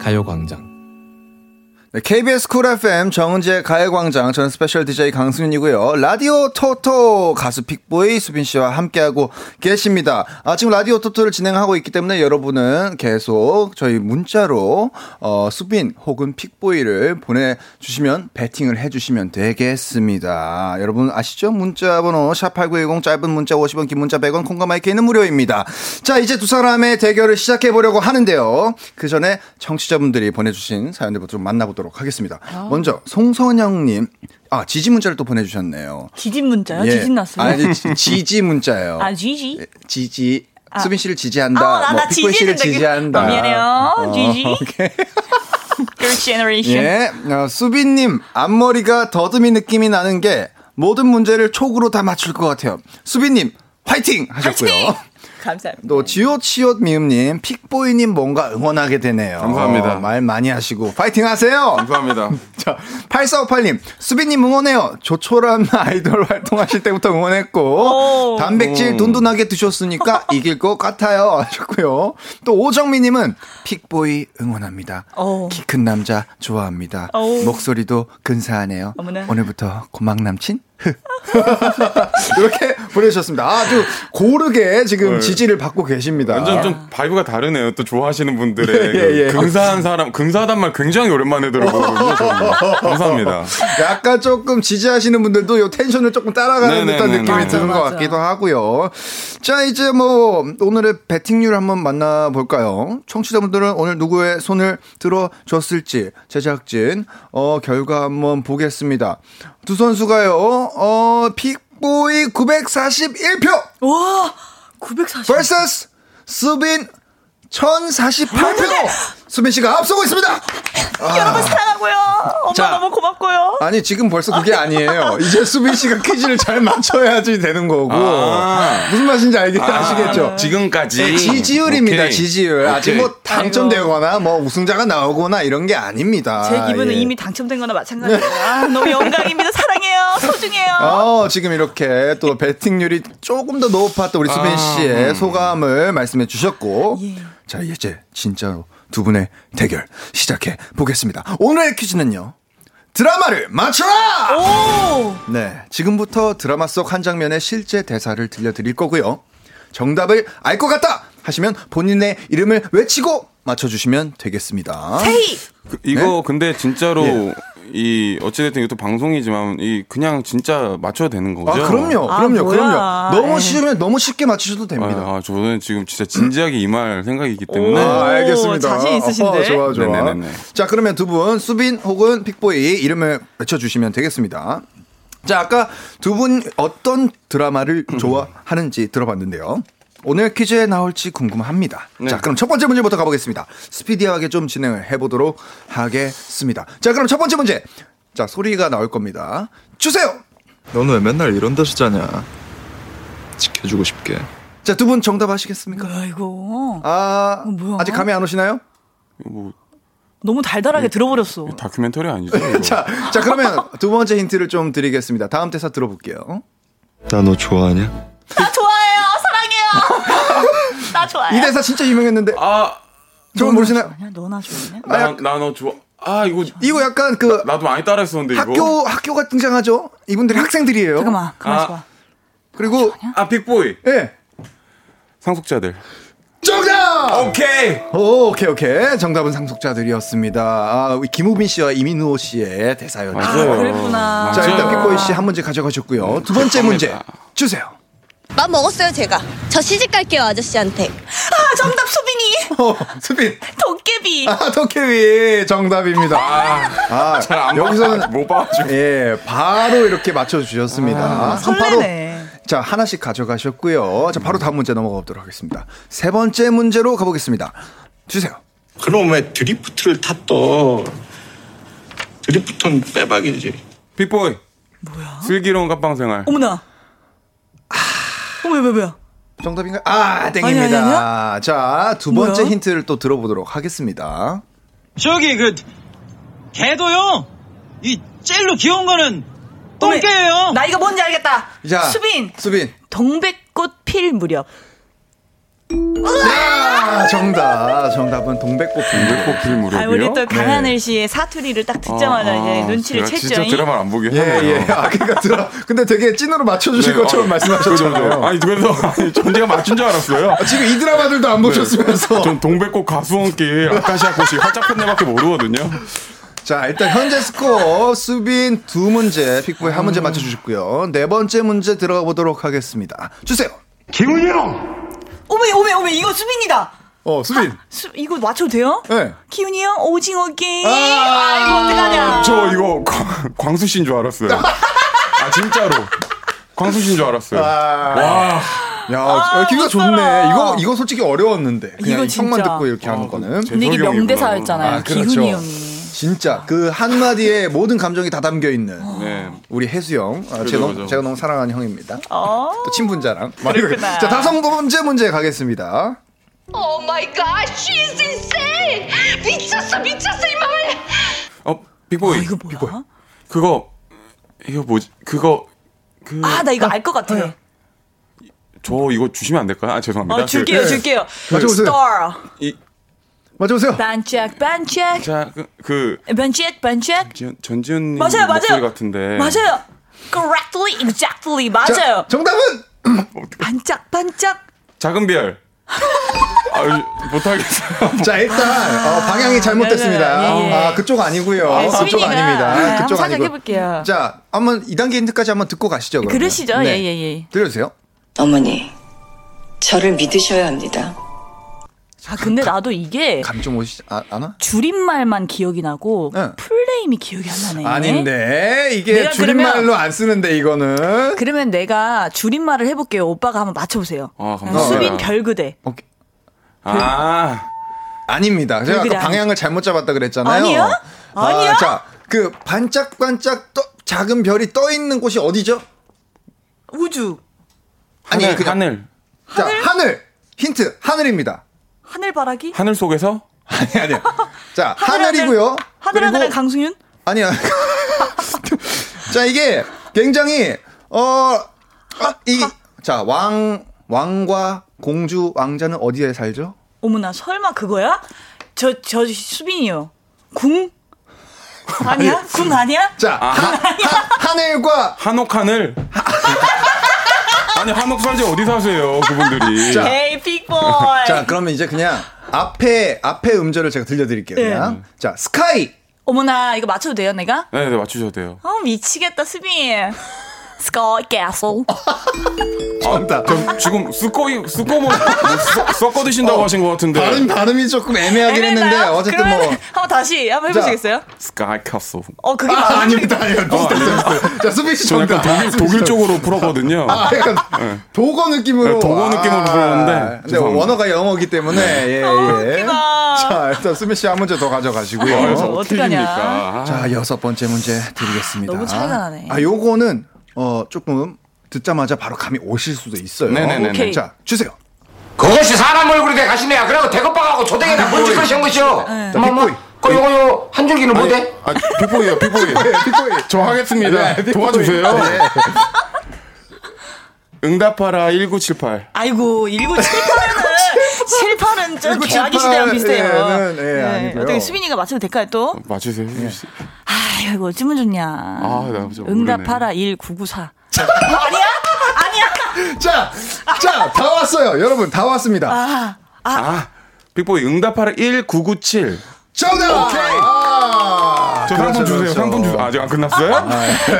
가요광장. 네, KBS 쿨 FM 정은지의 가요광장. 저는 스페셜 DJ 강승윤이고요. 라디오 토토 가수 픽보이 수빈 씨와 함께하고 계십니다. 아, 지금 라디오 토토를 진행하고 있기 때문에 여러분은 계속 저희 문자로 수빈 혹은 픽보이를 보내주시면 배팅을 해주시면 되겠습니다. 여러분 아시죠? 문자번호 샵8910 짧은 문자 50원 긴 문자 100원 콩과 마이크는 무료입니다. 자, 이제 두 사람의 대결을 시작해보려고 하는데요. 그 전에 청취자분들이 보내주신 사연들부터 좀 만나보도록 하겠습니다. 아. 먼저 송선영님. 아, 지지 문자를 또 보내주셨네요. 지지 문자요? 예. 지진 났어요? 아니, 지지 문자예요. 아, 지지? 예, 지지. 아. 수빈 씨를 지지한다. 아, 뭐, 픽보이 씨를 지지한다. 미안해요. 지지. 오케이. Girl Generation. 예. 수빈님, 앞머리가 더듬이 느낌이 나는 게 모든 문제를 촉으로 다 맞출 것 같아요. 수빈님, 화이팅! 하셨고요. 화이팅! 감사합니다. 또 지오치옷 미음님, 픽보이님 뭔가 응원하게 되네요. 감사합니다. 말 많이 하시고 파이팅하세요. 감사합니다. 자, 8458님, 수빈님 응원해요. 조촐한 아이돌 활동하실 때부터 응원했고 오. 단백질 돈돈하게 드셨으니까 이길 것 같아요. 하셨고요. 또 오정미님은 픽보이 응원합니다. 키 큰 남자 좋아합니다. 오. 목소리도 근사하네요. 어머나. 오늘부터 고막 남친? 이렇게 보내주셨습니다. 아주 고르게 지금 네. 지지를 받고 계십니다. 완전 좀 바이브가 다르네요. 또 좋아하시는 분들의 예, 예. 근사한 사람, 근사하단 말 굉장히 오랜만에 들어보거든요. 감사합니다. 약간 조금 지지하시는 분들도 요 텐션을 조금 따라가는 네네, 듯한 네네, 느낌이 네네. 드는 맞아. 것 같기도 하고요. 자, 이제 뭐 오늘의 배팅률 한번 만나볼까요? 청취자분들은 오늘 누구의 손을 들어줬을지 제작진 결과 한번 보겠습니다. 두 선수가요. 픽보이 941표. 와, 940. vs 수빈 1048표. 수빈 씨가 앞서고 있습니다. 아. 여러분 사랑하고요. 엄마 자, 너무 고맙고요. 아니, 지금 벌써 그게 아니에요. 이제 수빈 씨가 퀴즈를 잘 맞춰야지 되는 거고. 아. 무슨 말인지 아시겠죠? 아. 지금까지. 네, 지지율입니다. 오케이. 지지율. 오케이. 아직 뭐 당첨되거나 뭐 우승자가 나오거나 이런 게 아닙니다. 제 기분은 예. 이미 당첨된 거나 마찬가지예요. 아, 너무 영광입니다. 사랑해요. 소중해요. 지금 이렇게 또 배팅률이 조금 더 높았던 우리 수빈 씨의 소감을 말씀해 주셨고. 예. 자, 이제 진짜로 두 분의 대결 시작해 보겠습니다. 오늘의 퀴즈는요. 드라마를 맞춰라! 오! 네, 지금부터 드라마 속 한 장면의 실제 대사를 들려드릴 거고요. 정답을 알 것 같다! 하시면 본인의 이름을 외치고 맞춰주시면 되겠습니다. 세이! 이거 네? 근데 진짜로... 예. 이 어찌됐든 이것도 방송이지만 이 그냥 진짜 맞춰야 되는 거죠? 아, 그럼요, 그럼요, 아, 그럼요. 너무 쉬우면 너무 쉽게 맞추셔도 됩니다. 아, 저는 지금 진짜 진지하게 임할 생각이기 때문에. 오, 알겠습니다. 자신 있으신데. 좋아, 좋아. 네네네네. 자, 그러면 두 분 수빈 혹은 픽보이 이름을 외쳐주시면 되겠습니다. 자, 아까 두 분 어떤 드라마를 좋아하는지 들어봤는데요. 오늘 퀴즈에 나올지 궁금합니다. 네. 자, 그럼 첫 번째 문제부터 가보겠습니다. 스피디하게 좀 진행을 해보도록 하겠습니다. 자, 그럼 첫 번째 문제. 자, 소리가 나올 겁니다. 주세요. 너는 왜 맨날 이런 데서 자냐. 지켜주고 싶게. 자, 두 분 정답 아시겠습니까? 아이고. 아, 뭐야? 아직 감이 안 오시나요? 뭐. 너무 달달하게 들어버렸어. 다큐멘터리 아니죠? 자, 그러면 두 번째 힌트를 좀 드리겠습니다. 다음 대사 들어볼게요. 나 너 좋아하냐? 나 좋아해요. 사랑해요. 나 좋아해. 이 대사 진짜 유명했는데. 아, 저거 모르시나요? 너나 좋아하냐? 나 너 좋아. 아, 이거 약간 그 나도 많이 따라했었는데 이거. 학교가 등장하죠. 이분들이 학생들이에요. 잠깐만 좋아. 그리고 픽보이. 예. 네. 상속자들. 정답! 오케이! 오케이. 정답은 상속자들이었습니다. 아, 김우빈 씨와 이민호 씨의 대사였죠. 아, 그랬구나. 자, 일단 픽보이 씨 한 문제 가져가셨고요. 두 번째 문제 주세요. 맘 먹었어요, 제가. 저 시집 갈게요, 아저씨한테. 아, 정답 수빈이. 수빈. 도깨비. 아, 도깨비 정답입니다. 아, 잘 안 여기서는 못 봐가지고. 예, 바로 이렇게 맞춰주셨습니다. 설레네. 자, 하나씩 가져가셨고요. 자, 바로 다음 문제 넘어가 보도록 하겠습니다. 세 번째 문제로 가보겠습니다. 주세요. 그럼 왜 드리프트를 탔어? 드리프트는 빼박이지. 픽보이. 뭐야? 슬기로운 갑방생활. 어머나. 뭐야. 정답인가요? 땡입니다. 아니야? 자, 두 번째 뭐야? 힌트를 또 들어보도록 하겠습니다. 저기 걔도요. 이 제일로 귀여운 거는 똥개예요. 나 이거 뭔지 알겠다. 자, 수빈. 동백꽃 필 무렵. 야, 정답은 동백꽃 필 무렵이요. 아, 우리 또 강하늘 씨의 사투리를 딱 듣자마자 이제 눈치를 챘죠. 진짜 드라마 안 보게. 예. 아, 그러니까 근데 되게 찐으로 맞춰주실 것처럼 말씀하셨잖아요. 아니, 그래서 전 제가 맞춘 줄 알았어요. 지금 이 드라마들도 안 보셨으면서. 전 동백꽃 가수원길 아카시아 꽃이 활짝 폈네밖에 모르거든요. 자, 일단 현재 스코어 수빈 2문제, 픽보이 1문제 맞춰주셨고요. 네 번째 문제 들어가 보도록 하겠습니다. 주세요. 김은영. 오메 이거 수빈이다. 수빈. 이거 맞춰도 돼요? 네. 기훈이 형 오징어 게임. 이거 어떡하냐. 저 이거 광수 씨인 줄 알았어요. 아, 진짜로 광수 씨인 줄 알았어요. 와. 야, 기가 좋네. 이거 솔직히 어려웠는데. 그냥 성만 듣고 이렇게 하는 거는. 근데 이게 명대사였잖아요. 그렇죠. 기훈이 형이. 진짜 그 한마디에 모든 감정이 다 담겨있는 우리 혜수형. 제가 너무 사랑하는 형입니다. 또 친분자랑. 자, 다섯 번째 문제 가겠습니다. Oh my god, she's insane. 미쳤어 이 맘을. 빅보이. 이거 뭐야? 빅보이. 이거 뭐지? 나 이거 알 것 같아. 저 이거 주시면 안 될까요? 아, 죄송합니다. 줄게요. 스타. 맞춰보세요. 반짝. 자, 반짝. 전지훈님 목소리 같은데. 맞아요. Correctly, exactly. 맞아요. 자, 정답은 반짝. 작은 별. 못하겠어요. 자, 일단 방향이 잘못됐습니다. 그쪽 아니고요. 그쪽 아닙니다. 그쪽 아니고. 해볼게요. 자, 한번 2단계 힌트까지 한번 듣고 가시죠. 그러면. 그러시죠. 네. 예. 들려주세요. 어머니, 저를 믿으셔야 합니다. 근데 나도 이게 감 좀 오시지 않아? 줄임말만 기억이 나고 풀네임이 기억이 안 나네. 아닌데 이게 줄임말로 안 쓰는데 이거는. 그러면 내가 줄임말을 해볼게요. 오빠가 한번 맞춰보세요. 수빈 별그대. 오케이. 아닙니다. 제가 아까 방향을 잘못 잡았다 그랬잖아요. 아니야? 자, 반짝반짝 작은 별이 떠 있는 곳이 어디죠? 우주. 아니, 하늘. 자, 하늘. 힌트 하늘입니다. 하늘바라기? 하늘 속에서? 아니야. 자, 하늘이고요. 하늘하늘은 강승윤? 아니야. 자, 이게 굉장히 왕과 공주, 왕자는 어디에 살죠? 어머나, 설마 그거야? 저 수빈이요. 궁? 아니야? 궁 아니야? 자, 하늘과 한옥하늘. 아니, 한옥 살지 어디 사세요, 그분들이. 자, 에이, 픽보이. 자, 그러면 이제 그냥 앞에 음절을 제가 들려드릴게요. 그냥. 네. 자, 스카이. 어머나, 이거 맞춰도 돼요, 내가? 네, 맞추셔도 돼요. 미치겠다, 수빈. 스카이 캐슬. 정답. 지금 섞어 드신다고 하신 것 같은데. 발음이 조금 애매하긴 했는데 어쨌든 뭐. 한번 다시 한번 해보시겠어요? 스카이 캐슬. 그게 맞아요. 아닙니다. 자, 수빈 씨 정답. 독일 쪽으로 풀었거든요. 약간 독어 느낌으로 풀었는데. 근데 원어가 영어이기 때문에. 예. 자, 일단 수빈 씨 한 문제 더 가져가시고요. 어떡하냐. 자, 여섯 번째 문제 드리겠습니다. 너무 차이가 나네. 요거는 조금 듣자마자 바로 감이 오실 수도 있어요. 네네네. 자, 주세요. 그것이 사람 얼굴이 돼 가시네야. 그래고 대거빵하고 조댕이나 뭔 짓을 한 것이요. 빅보이. 요거 한 줄기는 못해? 빅보이요. 저 하겠습니다. 도와주세요. 응답하라 1978. 아이고 1978은 78은 좀 개화기 시대랑 비슷해요. 예, 네. 어떻게 수빈이가 맞춰도 될까요 또? 맞추세요. 네. 아 이거 어쩌면 좋냐. 아, 나 응답하라 1994. 아니야? 아니야? 자, 다 왔어요. 여러분 다 왔습니다. 빅보이 응답하라 1997. 정답. 오케이. 상품 주세요. 상품 주세요. 아직 안 끝났어요?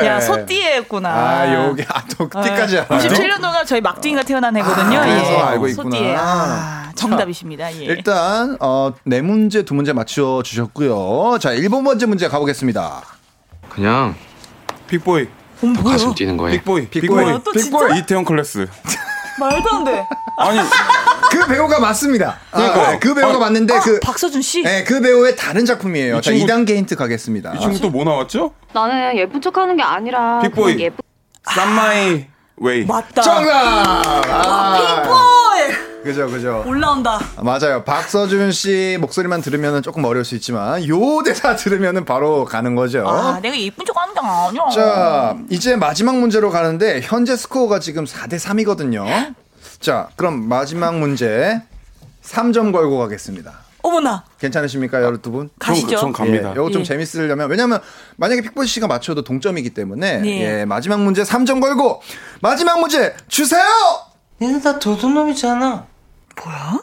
야, 소띠에였구나. 여기 또 띠까지. 97년 동안 저희 막둥이가 태어난 해거든요. 그래서 예. 알고 있구나. 소띠에. 정답이십니다. 예. 일단 네 문제, 두 문제 맞춰 주셨고요. 자, 1번째 문제 가보겠습니다. 그냥 픽보이. 가슴 뛰는 거예요. 빅보이. 이태원 클래스. 말도 안 돼. 아니. 그 배우가 맞습니다. 그러니까 그 배우가 맞는데 그 박서준 씨. 네, 그 배우의 다른 작품이에요. 자, 2단계 힌트 가겠습니다. 이 친구 또 뭐 나왔죠? 나는 예쁜 척하는 게 아니라 픽보이. 쌈마이 웨이. 맞다. 정답. 픽보이. 그죠. 올라온다. 맞아요. 박서준 씨 목소리만 들으면 조금 어려울 수 있지만 요 대사 들으면 바로 가는 거죠. 아, 내가 예쁜 척하는 게 아니야. 자, 이제 마지막 문제로 가는데 현재 스코어가 지금 4대 3이거든요. 자, 그럼 마지막 문제 3점 걸고 가겠습니다. 어머나. 괜찮으십니까, 여러분? 가시죠. 전 갑니다. 이거 좀 재밌으려면, 왜냐면 만약에 픽보이 씨가 맞춰도 동점이기 때문에 마지막 문제 3점 걸고 마지막 문제 주세요. 니는 다 도둑놈이잖아. 뭐야?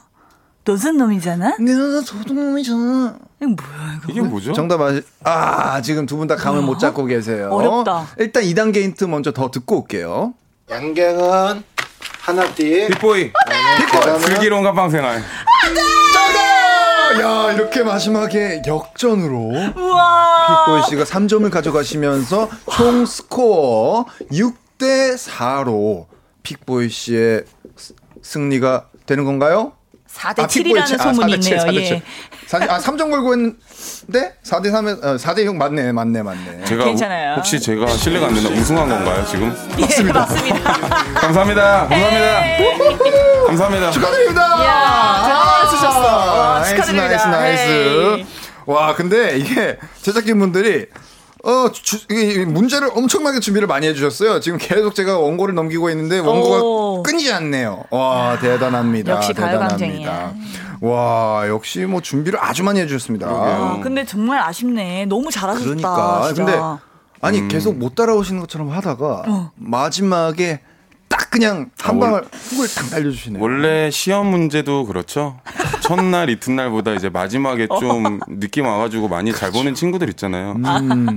도둑놈이잖아? 니는 다 도둑놈이잖아. 이게 뭐야 이거? 이게 뭐죠? 정답 지금 두 분 다 감을 못 잡고 계세요. 어렵다. 일단 2단계 힌트 먼저 더 듣고 올게요. 양갱은 하나띠. 빅보이. 슬기로운 감방생활. 안돼. 야, 이렇게 마지막에 역전으로 빅보이 씨가 3점을 가져가시면서 총 스코어 6대 4로 빅보이 씨의 승리가 되는 건가요? 4대 7이라는 소문이 있네요. 3점 걸고 했는데 4대 3에 4대 6 맞네. 제가 괜찮아요. 혹시 제가 실례가 안 된다 우승한 건가요, 지금? 맞습니다. 감사합니다. 감사합니다. 축하드립니다. 야, 잘 맞추셨어. 축하드립니다. 나이스. 와, 근데 이게 제작진분들이 문제를 엄청나게 준비를 많이 해주셨어요. 지금 계속 제가 원고를 넘기고 있는데 원고가 끊이지 않네요. 와, 대단합니다. 역시 가요광장이야. 와, 역시 뭐 준비를 아주 많이 해주셨습니다. 근데 정말 아쉽네. 너무 잘하셨다. 그러니까. 진짜. 근데 아니 계속 못 따라오시는 것처럼 하다가 마지막에 딱 그냥 한 방을 훅을 딱 날려주시네요. 원래 시험 문제도 그렇죠. 첫날 이튿날보다 이제 마지막에 좀 느낌 와가지고 많이 잘 보는 친구들 있잖아요.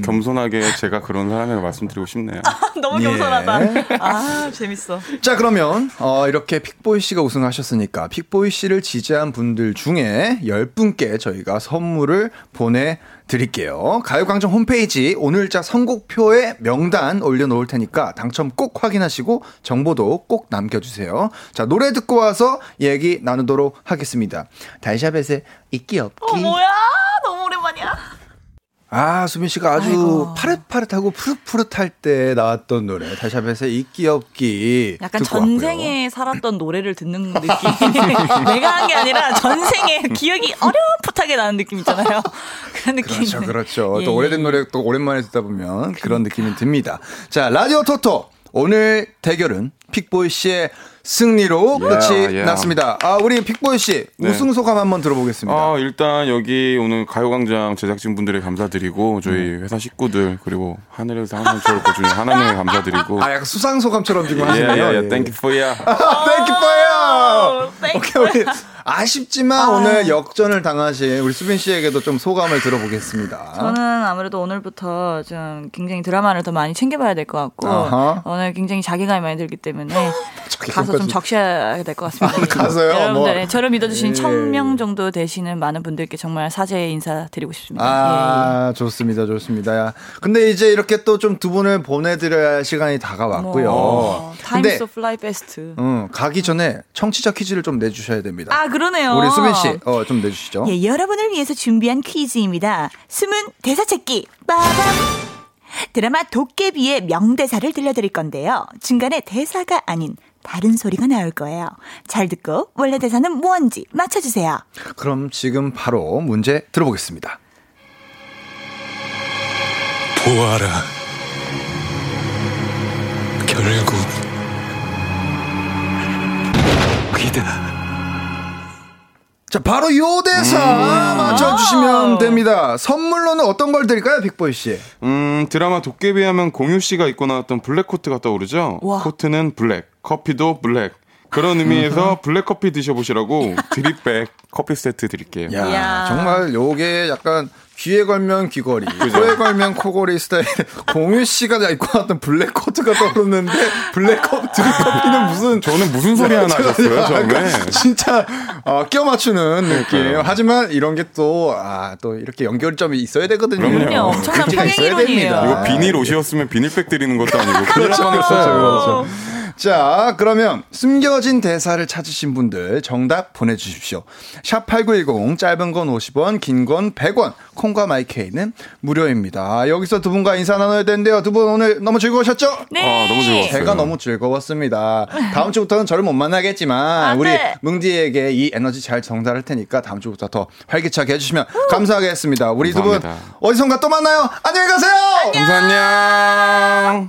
겸손하게 제가 그런 사람이라고 말씀드리고 싶네요. 너무 겸손하다. 재밌어. 자, 그러면 이렇게 픽보이 씨가 우승하셨으니까 픽보이 씨를 지지한 분들 중에 10분께 저희가 선물을 보내드릴게요. 가요광장 홈페이지 오늘자 선곡표에 명단 올려놓을 테니까 당첨 꼭 확인하시고 정보도 꼭 남겨주세요. 자, 노래 듣고 와서 얘기 나누도록 하겠습니다. 달샤벳의 있기 없기. 뭐야, 너무 오랜만이야. 수빈 씨가 아주 파릇파릇하고 푸릇푸릇할 때 나왔던 노래 달샤벳의 있기 없기. 약간 전생에 살았던 노래를 듣는 느낌. 내가 한 게 아니라 전생에 기억이 어렴풋하게 나는 느낌 있잖아요. 그런 느낌. 그렇죠. 또 오래된 노래 또 오랜만에 듣다 보면 그런 느낌이 듭니다. 자, 라디오 토토 오늘 대결은 픽보이 씨의 승리로 끝이 났습니다. 우리 픽보이 씨 우승 소감 한번 들어보겠습니다. 일단 여기 오늘 가요광장 제작진분들에 감사드리고 저희 회사 식구들 그리고 하늘에서 항상 저를 보주는 하나님에 감사드리고. 약간 수상 소감처럼 지금 하시네요. Thank you for you. 오케이. 아쉽지만 오늘 역전을 당하신 우리 수빈 씨에게도 좀 소감을 들어보겠습니다. 저는 아무래도 오늘부터 좀 굉장히 드라마를 더 많이 챙겨봐야 될 것 같고 오늘 굉장히 자괴감이 많이 들기 때문에 가서 좀 적셔야 될 것 같습니다. 가서요? 여러분들 저를 믿어주신 1000명 정도 되시는 많은 분들께 정말 사죄의 인사 드리고 싶습니다. 좋습니다. 근데 이제 이렇게 또 좀 두 분을 보내드려야 할 시간이 다가왔고요. Times of Life Best. 가기 전에 청취자 퀴즈를 좀 내주셔야 됩니다. 그러네요. 우리 수빈 씨, 좀 내주시죠. 예, 여러분을 위해서 준비한 퀴즈입니다. 숨은 대사찾기. 빠밤. 드라마 도깨비의 명대사를 들려드릴 건데요. 중간에 대사가 아닌 다른 소리가 나올 거예요. 잘 듣고 원래 대사는 뭔지 맞춰주세요. 그럼 지금 바로 문제 들어보겠습니다. 보아라. 결국 돼. 자, 바로 요 대사 맞춰주시면 됩니다. 선물로는 어떤 걸 드릴까요, 빅보이 씨? 드라마 도깨비 하면 공유 씨가 입고 나왔던 블랙 코트가 떠오르죠? 와. 코트는 블랙, 커피도 블랙. 그런 의미에서 블랙커피 드셔보시라고 드립백 커피 세트 드릴게요. 야, 정말 요게 약간 귀에 걸면 귀걸이, 그죠? 코에 걸면 코걸이 스타일. 공유 씨가 입고 왔던 블랙 코트가 떠오르는데 블랙 커피는 무슨 저는 무슨 소리 하나 하셨어요 처음에. 진짜 끼워 맞추는 느낌. 하지만 이런 게 또 이렇게 연결점이 있어야 되거든요. 그럼요. 엄청난 평행이론이에요. 이거 비닐 옷이었으면 비닐백 드리는 것도 아니고. 그렇죠. 자, 그러면 숨겨진 대사를 찾으신 분들 정답 보내주십시오. 샵8910 짧은 건 50원, 긴 건 100원, 콩과 마이케이는 무료입니다. 여기서 두 분과 인사 나눠야 되는데요. 두 분 오늘 너무 즐거우셨죠? 네. 너무 즐거웠어요. 제가 너무 즐거웠습니다. 다음 주부터는 저를 못 만나겠지만 우리 뭉디에게 이 에너지 잘 전달할 테니까 다음 주부터 더 활기차게 해주시면 감사하겠습니다. 우리 두 분 어디선가 또 만나요. 안녕히 가세요. 안녕. 안녕.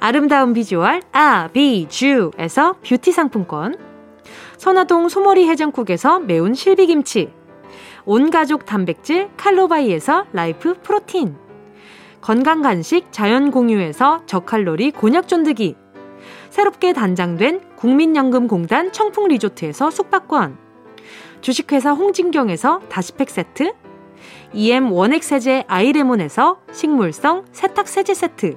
아름다운 비주얼 아비쥬에서 뷰티 상품권, 선화동 소머리 해장국에서 매운 실비김치, 온가족 단백질 칼로바이에서 라이프 프로틴, 건강간식 자연공유에서 저칼로리 곤약존득이, 새롭게 단장된 국민연금공단 청풍리조트에서 숙박권, 주식회사 홍진경에서 다시팩 세트, EM 원액세제 아이레몬에서 식물성 세탁세제 세트,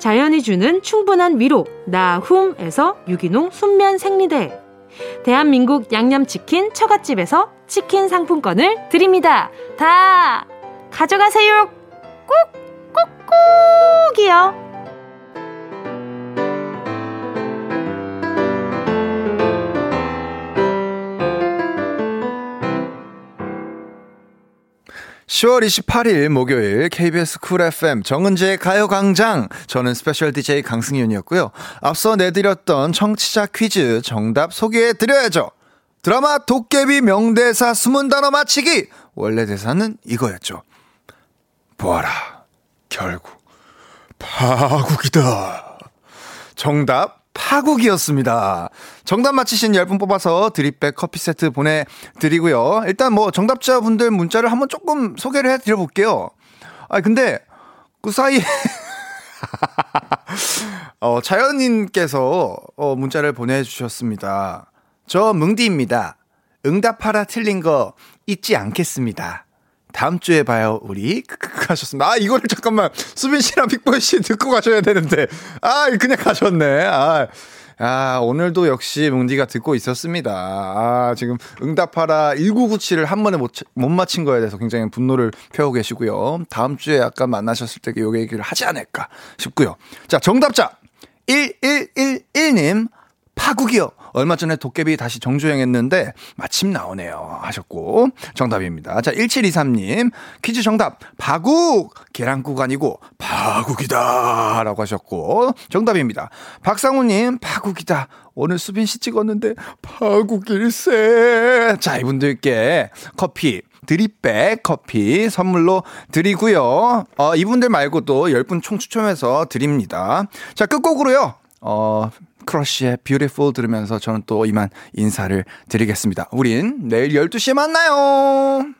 자연이 주는 충분한 위로 나훔에서 유기농 순면 생리대, 대한민국 양념치킨 처갓집에서 치킨 상품권을 드립니다. 다 가져가세요. 꾹꾹꾹이요. 시 10월 28일 목요일 KBS 쿨 FM 정은재의 가요광장, 저는 스페셜 DJ 강승윤이었고요. 앞서 내드렸던 청취자 퀴즈 정답 소개해드려야죠. 드라마 도깨비 명대사 숨은 단어 맞히기, 원래 대사는 이거였죠. 보아라, 결국 파국이다. 정답 파국이었습니다. 정답 맞히신 10분 뽑아서 드립백 커피 세트 보내드리고요. 일단 뭐 정답자분들 문자를 한번 조금 소개를 해드려볼게요. 아, 근데 그 사이에 자연님께서 문자를 보내주셨습니다. 저 뭉디입니다. 응답하라 틀린 거 잊지 않겠습니다. 다음 주에 봐요, 우리. 하셨습니다. 이거를 잠깐만, 수빈 씨랑 픽보이 씨 듣고 가셔야 되는데. 그냥 가셨네. 오늘도 역시 뭉디가 듣고 있었습니다. 지금 응답하라 1997을 한 번에 못 맞힌 거에 대해서 굉장히 분노를 펴고 계시고요. 다음 주에 약간 만나셨을 때 요 얘기를 하지 않을까 싶고요. 자, 정답자 1111님. 파국이요. 얼마 전에 도깨비 다시 정주행했는데 마침 나오네요. 하셨고 정답입니다. 자, 1723님 퀴즈 정답 파국, 계란국 아니고 파국이다 라고 하셨고 정답입니다. 박상우님 파국이다. 오늘 수빈 씨 찍었는데 파국일세. 자, 이분들께 커피 드립백 커피 선물로 드리고요. 이분들 말고도 10분 총 추첨해서 드립니다. 자, 끝곡으로요. 크러쉬의 뷰티풀 들으면서 저는 또 이만 인사를 드리겠습니다. 우린 내일 12시에 만나요.